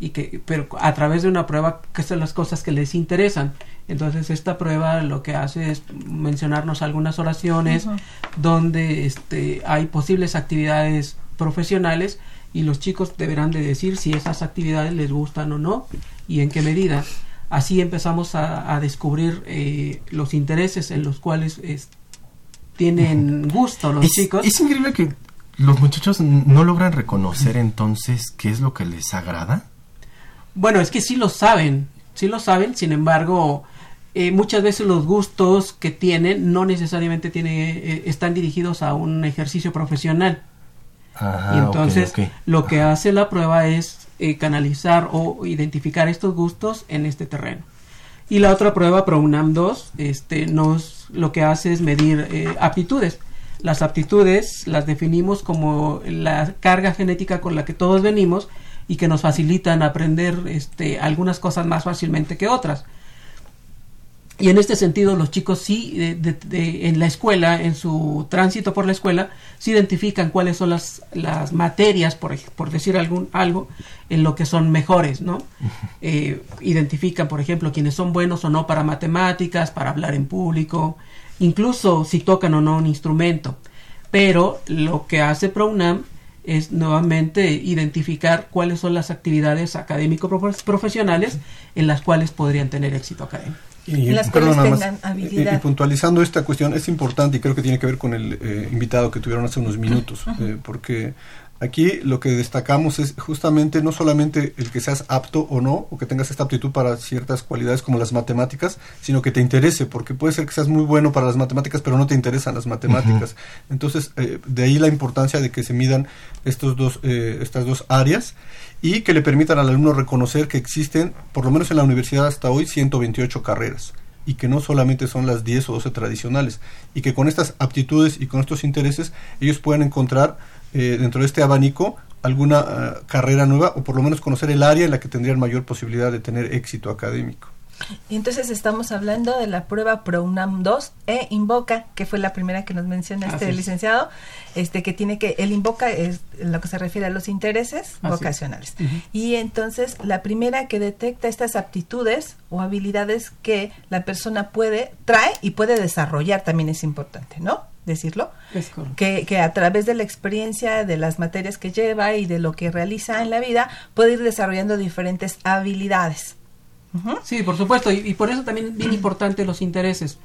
y que pero a través de una prueba, qué son las cosas que les interesan. Entonces, esta prueba lo que hace es mencionarnos algunas oraciones uh-huh. donde este, hay posibles actividades profesionales y los chicos deberán de decir si esas actividades les gustan o no y en qué medida. Así empezamos a, a descubrir eh, los intereses en los cuales es, tienen gusto los es, chicos. Es increíble que los muchachos no logran reconocer entonces qué es lo que les agrada. Bueno, es que sí lo saben, sí lo saben, sin embargo, eh, muchas veces los gustos que tienen no necesariamente tienen, eh, están dirigidos a un ejercicio profesional. Ajá, y entonces okay, okay. lo que hace la prueba es Eh, canalizar o identificar estos gustos en este terreno. Y la otra prueba, ProUNAM dos, este, nos, lo que hace es medir eh, aptitudes. Las aptitudes las definimos como la carga genética con la que todos venimos y que nos facilitan aprender este, algunas cosas más fácilmente que otras. Y en este sentido los chicos sí, de, de, de, en la escuela, en su tránsito por la escuela, sí identifican cuáles son las, las materias, por, por decir algún, algo, en lo que son mejores, ¿no? Eh, identifican, por ejemplo, quiénes son buenos o no para matemáticas, para hablar en público, incluso si tocan o no un instrumento. Pero lo que hace ProUNAM es nuevamente identificar cuáles son las actividades académico-profesionales en las cuales podrían tener éxito académico. Y, las perdón, nada más, y, y puntualizando esta cuestión, es importante y creo que tiene que ver con el eh, invitado que tuvieron hace unos minutos, uh-huh. eh, porque Aquí lo que destacamos es justamente no solamente el que seas apto o no, o que tengas esta aptitud para ciertas cualidades como las matemáticas, sino que te interese, porque puede ser que seas muy bueno para las matemáticas, pero no te interesan las matemáticas. Uh-huh. Entonces, eh, de ahí la importancia de que se midan estos dos, eh, estas dos áreas, y que le permitan al alumno reconocer que existen, por lo menos en la universidad hasta hoy, ciento veintiocho carreras, y que no solamente son las diez o doce tradicionales, y que con estas aptitudes y con estos intereses ellos puedan encontrar eh, dentro de este abanico alguna uh, carrera nueva, o por lo menos conocer el área en la que tendrían mayor posibilidad de tener éxito académico. Y entonces estamos hablando de la prueba ProUNAM dos e Invoca, que fue la primera que nos mencionaste, es. licenciado, este que tiene que, el Invoca es lo que se refiere a los intereses Así vocacionales. Uh-huh. Y entonces la primera que detecta estas aptitudes o habilidades que la persona puede, trae y puede desarrollar, también es importante, ¿no? Decirlo, que, que a través de la experiencia, de las materias que lleva y de lo que realiza en la vida, puede ir desarrollando diferentes habilidades. Uh-huh. Sí, por supuesto, y, y por eso también bien importante los intereses,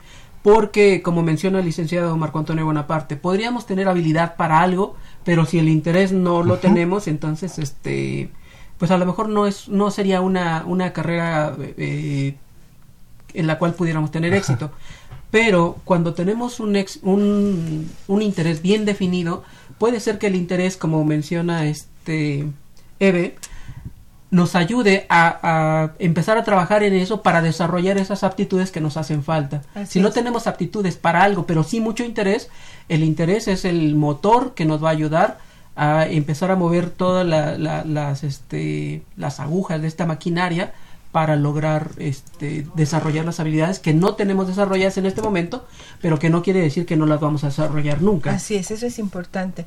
porque como menciona el licenciado Marco Antonio Bonaparte, podríamos tener habilidad para algo, pero si el interés no lo uh-huh. tenemos, entonces este, pues a lo mejor no es, no sería una una carrera eh, en la cual pudiéramos tener uh-huh. éxito. Pero cuando tenemos un, ex, un un interés bien definido, puede ser que el interés, como menciona este Eve, nos ayude a, a empezar a trabajar en eso para desarrollar esas aptitudes que nos hacen falta. Así si es. No tenemos aptitudes para algo, pero sí mucho interés, el interés es el motor que nos va a ayudar a empezar a mover todas la, la, las este, las agujas de esta maquinaria para lograr este, desarrollar las habilidades que no tenemos desarrolladas en este momento, pero que no quiere decir que no las vamos a desarrollar nunca. Así es, eso es importante.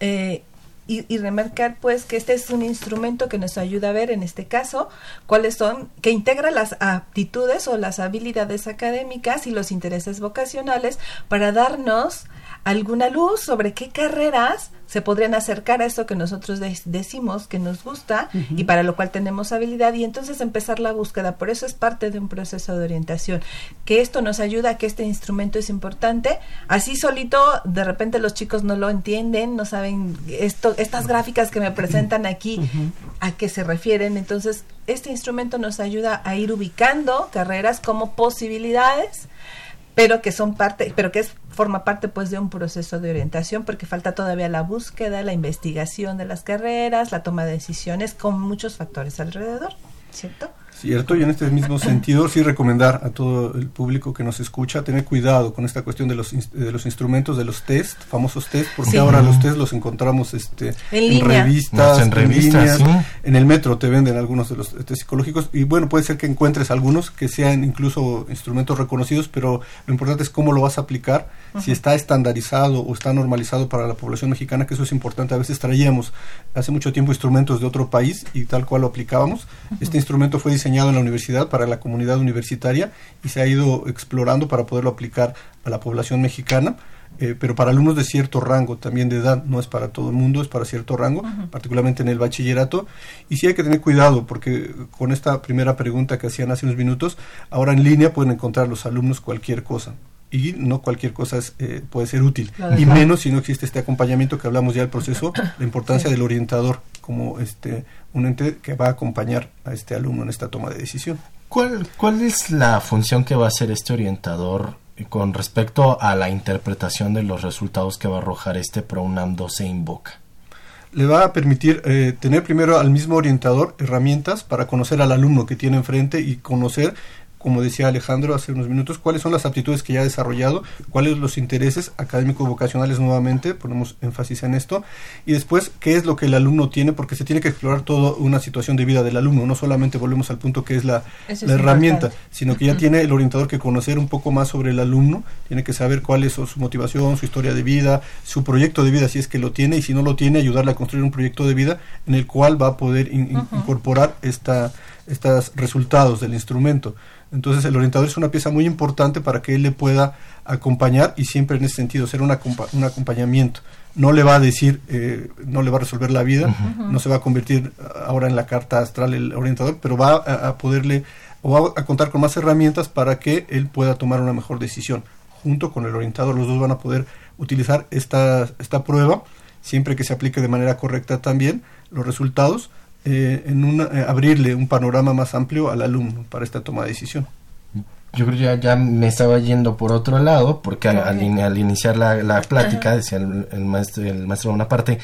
Eh, Y, y remarcar pues que este es un instrumento que nos ayuda a ver en este caso cuáles son, que integra las aptitudes o las habilidades académicas y los intereses vocacionales para darnos alguna luz sobre qué carreras se podrían acercar a esto que nosotros de- decimos que nos gusta uh-huh. y para lo cual tenemos habilidad, y entonces empezar la búsqueda. Por eso es parte de un proceso de orientación, que esto nos ayuda, que este instrumento es importante. Así solito, de repente los chicos no lo entienden, no saben esto, estas gráficas que me presentan aquí, uh-huh. a qué se refieren. Entonces, este instrumento nos ayuda a ir ubicando carreras como posibilidades, pero que son parte, pero que es forma parte pues de un proceso de orientación, porque falta todavía la búsqueda, la investigación de las carreras, la toma de decisiones con muchos factores alrededor, ¿cierto? Cierto, y en este mismo sentido sí recomendar a todo el público que nos escucha tener cuidado con esta cuestión de los de los instrumentos, de los test, famosos test, porque sí. ahora los test los encontramos este en, en revistas, en, revistas en, líneas, ¿sí? En el metro te venden algunos de los test psicológicos, y bueno, puede ser que encuentres algunos que sean incluso instrumentos reconocidos, pero lo importante es cómo lo vas a aplicar, uh-huh. si está estandarizado o está normalizado para la población mexicana, que eso es importante. A veces traíamos hace mucho tiempo instrumentos de otro país y tal cual lo aplicábamos. Uh-huh. Este instrumento fue diseñado en la universidad para la comunidad universitaria y se ha ido explorando para poderlo aplicar a la población mexicana, eh, pero para alumnos de cierto rango también de edad, no es para todo el mundo, es para cierto rango, uh-huh. particularmente en el bachillerato. Y sí hay que tener cuidado, porque con esta primera pregunta que hacían hace unos minutos, ahora en línea pueden encontrar los alumnos cualquier cosa, y no cualquier cosa es, eh, puede ser útil, y menos si no existe este acompañamiento que hablamos ya del proceso, la importancia sí. del orientador como este un ente que va a acompañar a este alumno en esta toma de decisión. ¿Cuál, cuál es la función que va a hacer este orientador con respecto a la interpretación de los resultados que va a arrojar este ProUNAM dos e Invoca? Le va a permitir eh, tener primero al mismo orientador herramientas para conocer al alumno que tiene enfrente y conocer, como decía Alejandro hace unos minutos, cuáles son las aptitudes que ya ha desarrollado, cuáles son los intereses académicos vocacionales, nuevamente ponemos énfasis en esto, y después qué es lo que el alumno tiene, porque se tiene que explorar toda una situación de vida del alumno, no solamente volvemos al punto que es la, es la herramienta, sino que ya uh-huh. tiene el orientador que conocer un poco más sobre el alumno, tiene que saber cuál es su motivación, su historia de vida, su proyecto de vida si es que lo tiene, y si no lo tiene, ayudarle a construir un proyecto de vida en el cual va a poder in- uh-huh. incorporar esta, estos resultados del instrumento. Entonces el orientador es una pieza muy importante para que él le pueda acompañar, y siempre en ese sentido ser un, acompa- un acompañamiento. No le va a decir, eh, no le va a resolver la vida, uh-huh. no se va a convertir ahora en la carta astral el orientador, pero va a, a poderle, o va a contar con más herramientas para que él pueda tomar una mejor decisión. Junto con el orientador, los dos van a poder utilizar esta, esta prueba siempre que se aplique de manera correcta también los resultados, eh, en una, eh, abrirle un panorama más amplio al alumno para esta toma de decisión. Yo creo que ya, ya me estaba yendo por otro lado, porque al, al, in, al iniciar la, la plática, ajá, decía el, el maestro el maestro Bonaparte,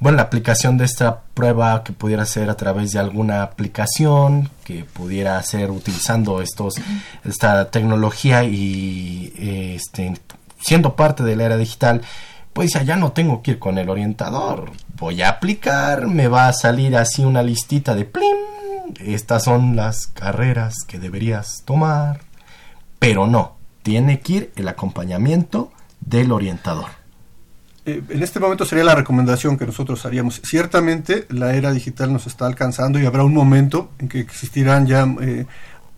bueno, la aplicación de esta prueba que pudiera ser a través de alguna aplicación, que pudiera ser utilizando estos ajá. esta tecnología y eh, este siendo parte de la era digital, pues ya no tengo que ir con el orientador, voy a aplicar, me va a salir así una listita de plim, estas son las carreras que deberías tomar. Pero no, tiene que ir el acompañamiento del orientador. Eh, en este momento sería la recomendación que nosotros haríamos. Ciertamente la era digital nos está alcanzando y habrá un momento en que existirán ya eh,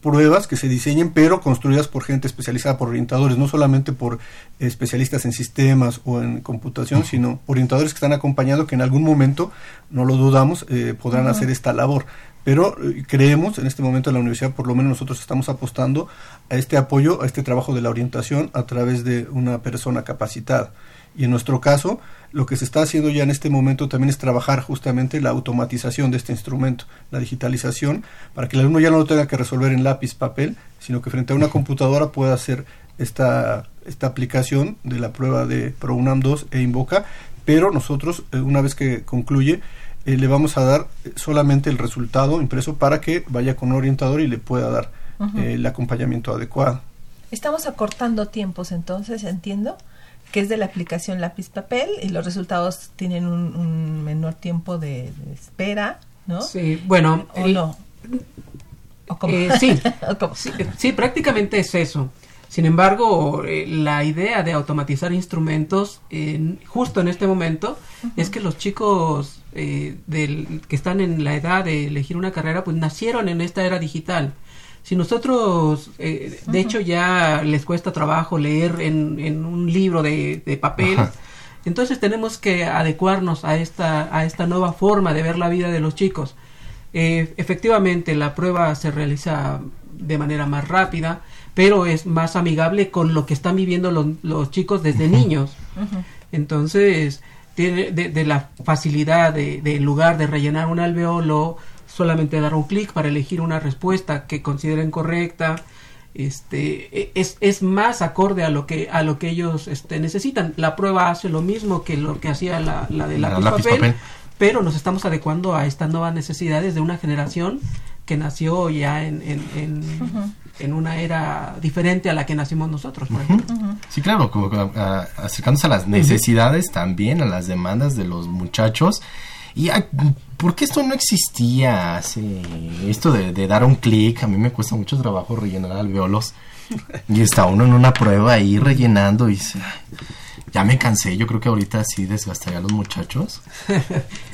pruebas que se diseñen, pero construidas por gente especializada, por orientadores, no solamente por eh, especialistas en sistemas o en computación, uh-huh. sino orientadores que están acompañando, que en algún momento, no lo dudamos, eh, podrán uh-huh. hacer esta labor. Pero eh, creemos en este momento en la universidad, por lo menos nosotros estamos apostando a este apoyo, a este trabajo de la orientación a través de una persona capacitada. Y en nuestro caso, lo que se está haciendo ya en este momento también es trabajar justamente la automatización de este instrumento, la digitalización, para que el alumno ya no lo tenga que resolver en lápiz, papel, sino que frente a una computadora pueda hacer esta, esta aplicación de la prueba de ProUNAM dos e Invoca, pero nosotros, eh, una vez que concluye, Eh, le vamos a dar solamente el resultado impreso para que vaya con un orientador y le pueda dar uh-huh. eh, el acompañamiento adecuado. Estamos acortando tiempos, entonces, entiendo que es de la aplicación lápiz-papel y los resultados tienen un, un menor tiempo de, de espera, ¿no? Sí, bueno. ¿O el, no? ¿O cómo? Eh, sí, ¿O cómo? sí, sí, prácticamente es eso. Sin embargo, eh, la idea de automatizar instrumentos eh, justo en este momento uh-huh. es que los chicos eh, del, que están en la edad de elegir una carrera, pues nacieron en esta era digital. Si nosotros, eh, uh-huh. de hecho ya les cuesta trabajo leer en, en un libro de, de papel, uh-huh. entonces tenemos que adecuarnos a esta, a esta nueva forma de ver la vida de los chicos. Eh, efectivamente, la prueba se realiza de manera más rápida, pero es más amigable con lo que están viviendo los, los chicos desde uh-huh. niños. Uh-huh. Entonces, tiene de, de la facilidad de, de en lugar de rellenar un alveolo, solamente dar un clic para elegir una respuesta que consideren correcta. Este es, es más acorde a lo que a lo que ellos este, necesitan. La prueba hace lo mismo que lo que hacía la, la de lápiz, la lápiz papel, papel, pero nos estamos adecuando a estas nuevas necesidades de una generación que nació ya en, en, en uh-huh. en una era diferente a la que nacimos nosotros. Uh-huh. Uh-huh. Sí, claro, como, como, a, acercándose a las necesidades uh-huh. también, a las demandas de los muchachos. Y a, ¿por qué esto no existía hace? Esto de, de dar un clic, a mí me cuesta mucho trabajo rellenar alveolos. Y está uno en una prueba ahí rellenando y se, ya me cansé, yo creo que ahorita sí desgastaría a los muchachos.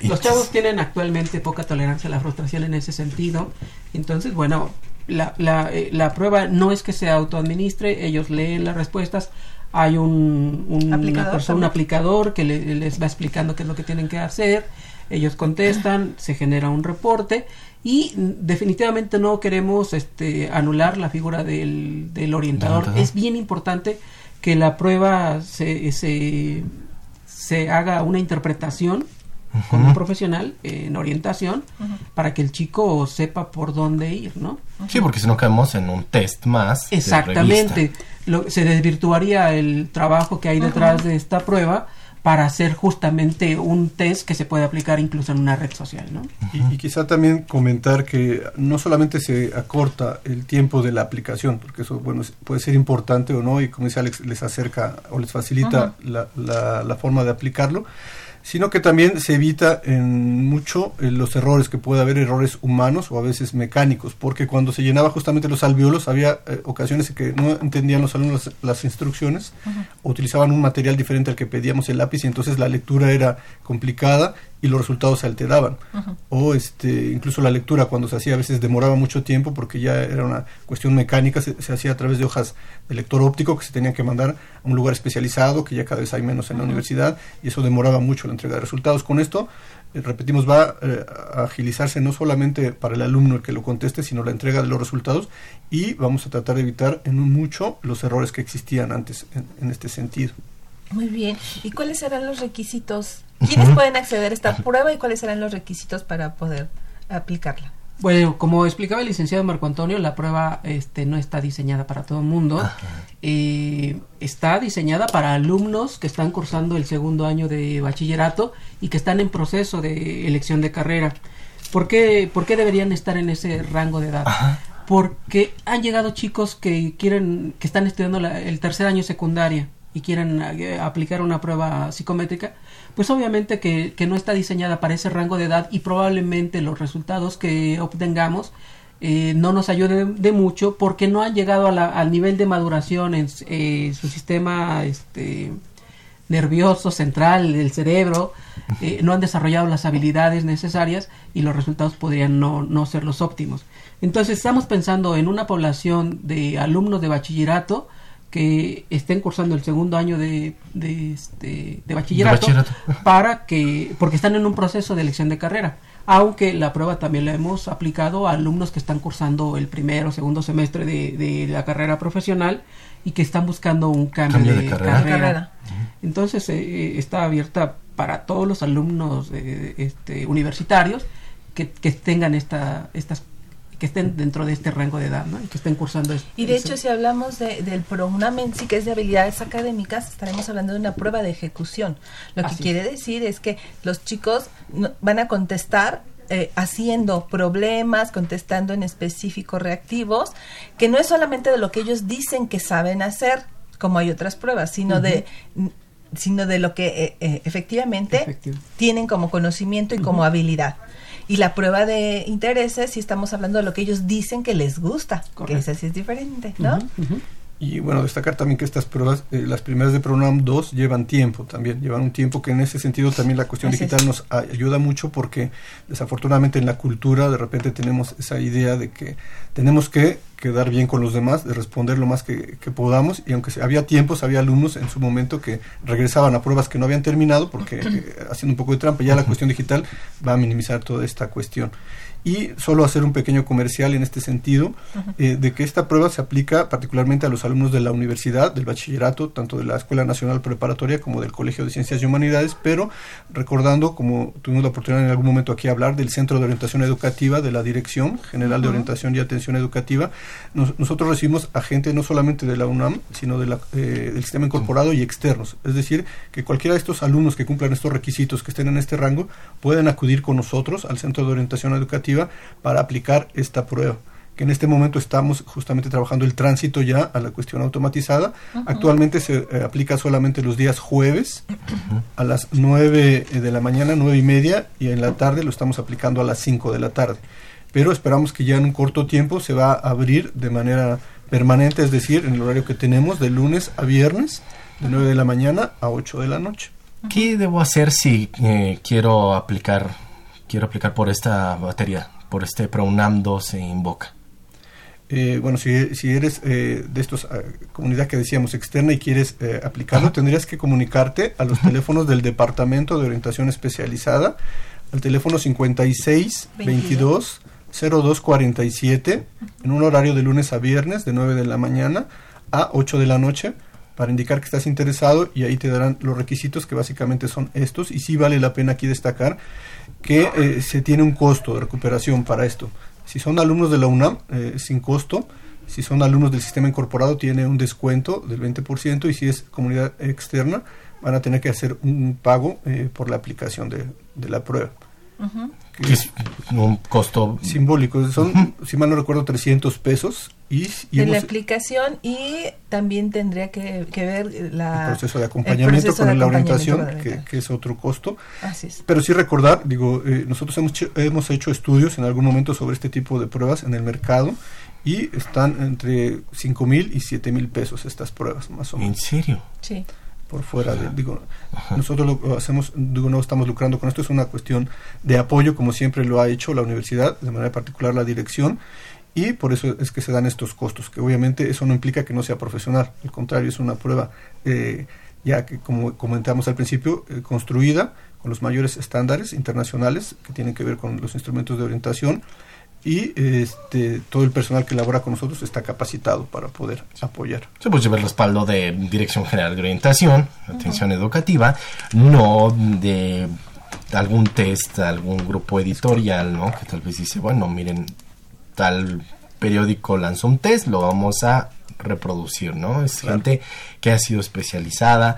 Los chavos tienen actualmente poca tolerancia a la frustración en ese sentido. Entonces, bueno, La, la, eh, la prueba no es que se autoadministre, ellos leen las respuestas, hay un, un, aplicador, una persona, un aplicador que le, les va explicando qué es lo que tienen que hacer, ellos contestan, se genera un reporte y definitivamente no queremos este, anular la figura del, del orientador. No, es bien importante que la prueba se, se, se haga una interpretación uh-huh. con un profesional eh, en orientación uh-huh. para que el chico sepa por dónde ir, ¿no? Sí, porque si no caemos en un test más. Exactamente. Lo, se desvirtuaría el trabajo que hay uh-huh. detrás de esta prueba para hacer justamente un test que se puede aplicar incluso en una red social, ¿no? Uh-huh. Y, y quizá también comentar que no solamente se acorta el tiempo de la aplicación, porque eso bueno puede ser importante o no, y como dice Alex, les acerca o les facilita uh-huh. la, la, la forma de aplicarlo, sino que también se evita en mucho eh, los errores, que puede haber errores humanos o a veces mecánicos, porque cuando se llenaba justamente los alveolos había eh, ocasiones en que no entendían los alumnos las, las instrucciones, uh-huh. utilizaban un material diferente al que pedíamos el lápiz y entonces la lectura era complicada y los resultados se alteraban. Uh-huh. O este incluso la lectura cuando se hacía a veces demoraba mucho tiempo porque ya era una cuestión mecánica, se, se hacía a través de hojas de lector óptico que se tenían que mandar a un lugar especializado, que ya cada vez hay menos en uh-huh. la universidad, y eso demoraba mucho la entrega de resultados. Con esto, eh, repetimos, va eh, a agilizarse no solamente para el alumno el que lo conteste, sino la entrega de los resultados, y vamos a tratar de evitar en mucho los errores que existían antes en, en este sentido. Muy bien. ¿Y cuáles serán los requisitos? ¿Quiénes uh-huh. pueden acceder a esta prueba y cuáles serán los requisitos para poder aplicarla? Bueno, como explicaba el licenciado Marco Antonio, la prueba este, no está diseñada para todo el mundo. Eh, está diseñada para alumnos que están cursando el segundo año de bachillerato y que están en proceso de elección de carrera. ¿Por qué, por qué deberían estar en ese rango de edad? Ajá. Porque han llegado chicos que quieren, que están estudiando la, el tercer año secundaria y quieren eh, aplicar una prueba psicométrica, pues obviamente que, que no está diseñada para ese rango de edad y probablemente los resultados que obtengamos eh, no nos ayuden de mucho porque no han llegado a la, al nivel de maduración en eh, su sistema este, nervioso central del cerebro, eh, no han desarrollado las habilidades necesarias y los resultados podrían no, no ser los óptimos. Entonces estamos pensando en una población de alumnos de bachillerato que estén cursando el segundo año de, de, este, de, bachillerato, de bachillerato para que porque están en un proceso de elección de carrera, aunque la prueba también la hemos aplicado a alumnos que están cursando el primero o segundo semestre de, de la carrera profesional y que están buscando un cambio, cambio de, de carrera, carrera. Entonces eh, está abierta para todos los alumnos eh, este, universitarios que, que tengan esta estas que estén dentro de este rango de edad, ¿no? Que estén cursando esto. Y de eso. Hecho, si hablamos de, del ProUNAM en sí, que es de habilidades académicas, estaremos hablando de una prueba de ejecución. Lo Así que quiere es. decir es que los chicos no, van a contestar eh, haciendo problemas, contestando en específico reactivos, que no es solamente de lo que ellos dicen que saben hacer, como hay otras pruebas, sino uh-huh. de... sino de lo que eh, efectivamente Efectivo. tienen como conocimiento y como uh-huh. habilidad. Y la prueba de intereses, si estamos hablando de lo que ellos dicen que les gusta, Correcto. que esa sí es diferente, ¿no? Uh-huh, uh-huh. Y bueno, destacar también que estas pruebas, eh, las primeras de ProUNAM dos, llevan tiempo también, llevan un tiempo que en ese sentido también la cuestión Así digital es. nos ayuda mucho porque desafortunadamente en la cultura de repente tenemos esa idea de que tenemos que quedar bien con los demás, de responder lo más que, que podamos, y aunque había tiempos, había alumnos en su momento que regresaban a pruebas que no habían terminado porque eh, haciendo un poco de trampa, ya la cuestión digital va a minimizar toda esta cuestión. Y solo hacer un pequeño comercial en este sentido, eh, de que esta prueba se aplica particularmente a los alumnos de la universidad, del bachillerato, tanto de la Escuela Nacional Preparatoria como del Colegio de Ciencias y Humanidades, pero recordando, como tuvimos la oportunidad en algún momento aquí hablar, del Centro de Orientación Educativa, de la Dirección General de Orientación y Atención Educativa, nos, nosotros recibimos a gente no solamente de la UNAM, sino de la, eh, del sistema incorporado y externos. Es decir, que cualquiera de estos alumnos que cumplan estos requisitos, que estén en este rango, pueden acudir con nosotros al Centro de Orientación Educativa para aplicar esta prueba, que en este momento estamos justamente trabajando el tránsito ya a la cuestión automatizada. Uh-huh. Actualmente se eh, aplica solamente los días jueves uh-huh. a las nueve de la mañana, nueve y media, y en la tarde lo estamos aplicando a las cinco de la tarde, pero esperamos que ya en un corto tiempo se va a abrir de manera permanente, es decir, en el horario que tenemos de lunes a viernes, de nueve de la mañana a ocho de la noche. Uh-huh. ¿Qué debo hacer si eh, quiero aplicar Quiero aplicar por esta batería, por este ProUNAM dos e Invoca? Eh, bueno, si, si eres eh, de estos eh, comunidad que decíamos externa y quieres eh, aplicarlo, Ajá. tendrías que comunicarte a los teléfonos del Departamento de Orientación Especializada, al teléfono cincuenta y seis veintidós cero dos cuarenta y siete, en un horario de lunes a viernes, de nueve de la mañana a ocho de la noche, para indicar que estás interesado, y ahí te darán los requisitos, que básicamente son estos. Y sí vale la pena aquí destacar que eh, se tiene un costo de recuperación para esto. Si son alumnos de la UNAM, eh, sin costo. Si son alumnos del sistema incorporado, tiene un descuento del veinte por ciento, y si es comunidad externa, van a tener que hacer un pago eh, por la aplicación de, de la prueba. Uh-huh. Que es un costo simbólico, son, uh-huh. si mal no recuerdo, trescientos pesos. Y, y en la aplicación, y también tendría que, que ver la, el proceso de acompañamiento proceso con de la acompañamiento orientación, que, que es otro costo. Así es. Pero sí recordar, digo, eh, nosotros hemos, hemos hecho estudios en algún momento sobre este tipo de pruebas en el mercado, y están entre cinco mil y siete mil pesos estas pruebas, más o menos. ¿En serio? Sí. Por fuera de, digo, Ajá. nosotros lo hacemos, digo, no estamos lucrando con esto, es una cuestión de apoyo, como siempre lo ha hecho la universidad, de manera particular la dirección, y por eso es que se dan estos costos, que obviamente eso no implica que no sea profesional, al contrario, es una prueba eh, ya que, como comentamos al principio, eh, construida con los mayores estándares internacionales que tienen que ver con los instrumentos de orientación, y este todo el personal que labora con nosotros está capacitado para poder apoyar. Se puede llevar el respaldo de Dirección General de Orientación, Atención uh-huh. Educativa, no de algún test, algún grupo editorial, ¿no? Que tal vez dice, bueno, miren, tal periódico lanzó un test, lo vamos a reproducir, ¿no? Es claro. Gente que ha sido especializada.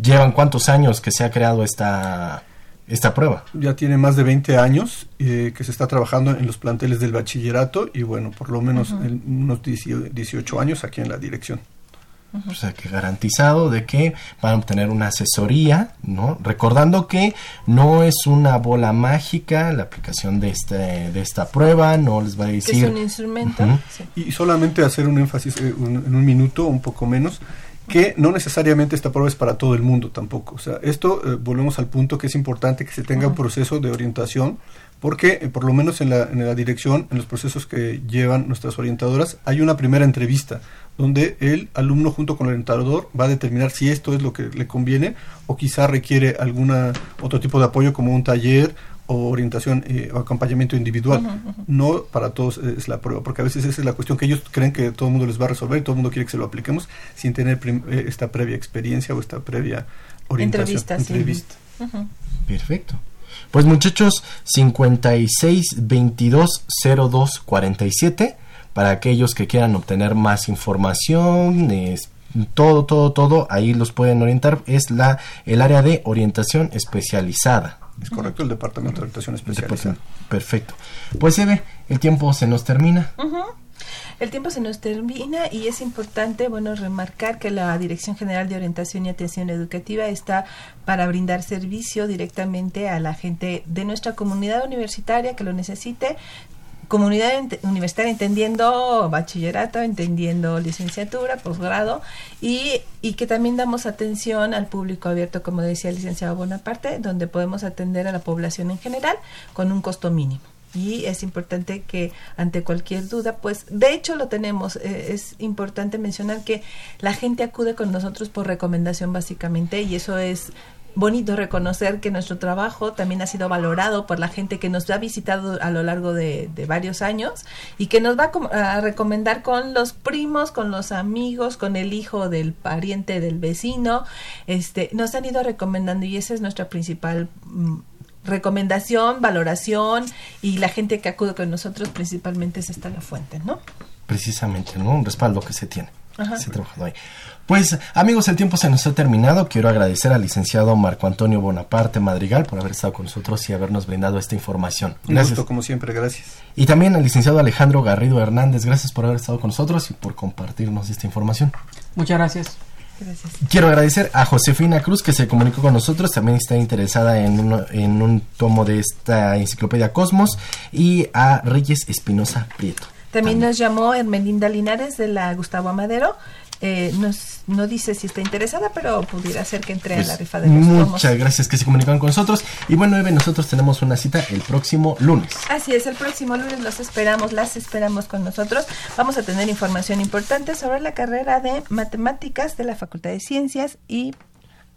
¿Llevan cuántos años que se ha creado esta... esta prueba? Ya tiene más de veinte años eh, que se está trabajando en los planteles del bachillerato y bueno, por lo menos uh-huh. el, unos dieciocho años aquí en la dirección. Uh-huh. O sea, que garantizado de que van a obtener una asesoría, ¿no? Recordando que no es una bola mágica la aplicación de este de esta prueba, no les va a decir... Es un instrumento. Uh-huh. Sí. Y solamente hacer un énfasis eh, un, en un minuto, un poco menos... que no necesariamente esta prueba es para todo el mundo tampoco. O sea, esto, eh, volvemos al punto que es importante que se tenga un proceso de orientación, porque eh, por lo menos en la, en la dirección, en los procesos que llevan nuestras orientadoras, hay una primera entrevista, donde el alumno junto con el orientador va a determinar si esto es lo que le conviene, o quizá requiere alguna otro tipo de apoyo como un taller, o orientación eh, o acompañamiento individual. Uh-huh, uh-huh. No para todos es la prueba, porque a veces esa es la cuestión, que ellos creen que todo el mundo les va a resolver y todo el mundo quiere que se lo apliquemos sin tener prim- esta previa experiencia o esta previa orientación. Entrevista. Entrevista. Sí. Uh-huh. Perfecto. Pues muchachos, cincuenta y seis veintidós cero dos cuarenta y siete para aquellos que quieran obtener más información, es, todo, todo, todo, ahí los pueden orientar. Es la el área de orientación especializada. Es correcto, el Departamento de Orientación Especializada. Perfecto. Pues, Eve, el tiempo se nos termina. Uh-huh. El tiempo se nos termina y es importante, bueno, remarcar que la Dirección General de Orientación y Atención Educativa está para brindar servicio directamente a la gente de nuestra comunidad universitaria que lo necesite. Comunidad ent- universitaria entendiendo bachillerato, entendiendo licenciatura, posgrado y, y que también damos atención al público abierto, como decía el licenciado Bonaparte, donde podemos atender a la población en general con un costo mínimo. Y es importante que ante cualquier duda, pues de hecho lo tenemos, eh, es importante mencionar que la gente acude con nosotros por recomendación básicamente y eso es... bonito reconocer que nuestro trabajo también ha sido valorado por la gente que nos ha visitado a lo largo de, de varios años y que nos va a, a recomendar con los primos, con los amigos, con el hijo del pariente del vecino. Este, nos han ido recomendando y esa es nuestra principal mm, recomendación, valoración y la gente que acude con nosotros principalmente es esta la fuente, ¿no? Precisamente, ¿no? Un respaldo que se tiene. Ajá. Se ha trabajado ahí. Pues amigos, el tiempo se nos ha terminado. Quiero agradecer al licenciado Marco Antonio Bonaparte Madrigal por haber estado con nosotros y habernos brindado esta información. Gracias. Un gusto, como siempre, gracias. Y también al licenciado Alejandro Garrido Hernández, gracias por haber estado con nosotros y por compartirnos esta información. Muchas gracias. Gracias. Quiero agradecer a Josefina Cruz que se comunicó con nosotros, también está interesada en, uno, en un tomo de esta enciclopedia Cosmos y a Reyes Espinosa Prieto. También, también nos llamó Hermelinda Linares de la Gustavo Amadero. Eh, nos, no dice si está interesada, pero pudiera ser que entre pues a la rifa de los muchas tomos. Gracias que se comunicaron con nosotros. Y bueno, Eve, nosotros tenemos una cita el próximo lunes. Así es, el próximo lunes los esperamos, las esperamos con nosotros. Vamos a tener información importante sobre la carrera de matemáticas de la Facultad de Ciencias y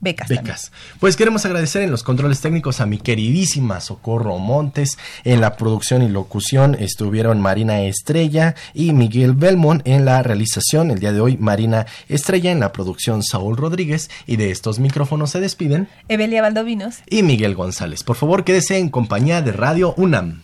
becas. Becas. Pues queremos agradecer en los controles técnicos a mi queridísima Socorro Montes. En la producción y locución estuvieron Marina Estrella y Miguel Belmont. En la realización el día de hoy, Marina Estrella. En la producción, Saúl Rodríguez. Y de estos micrófonos se despiden Evelia Valdovinos y Miguel González. Por favor, quédese en compañía de Radio UNAM.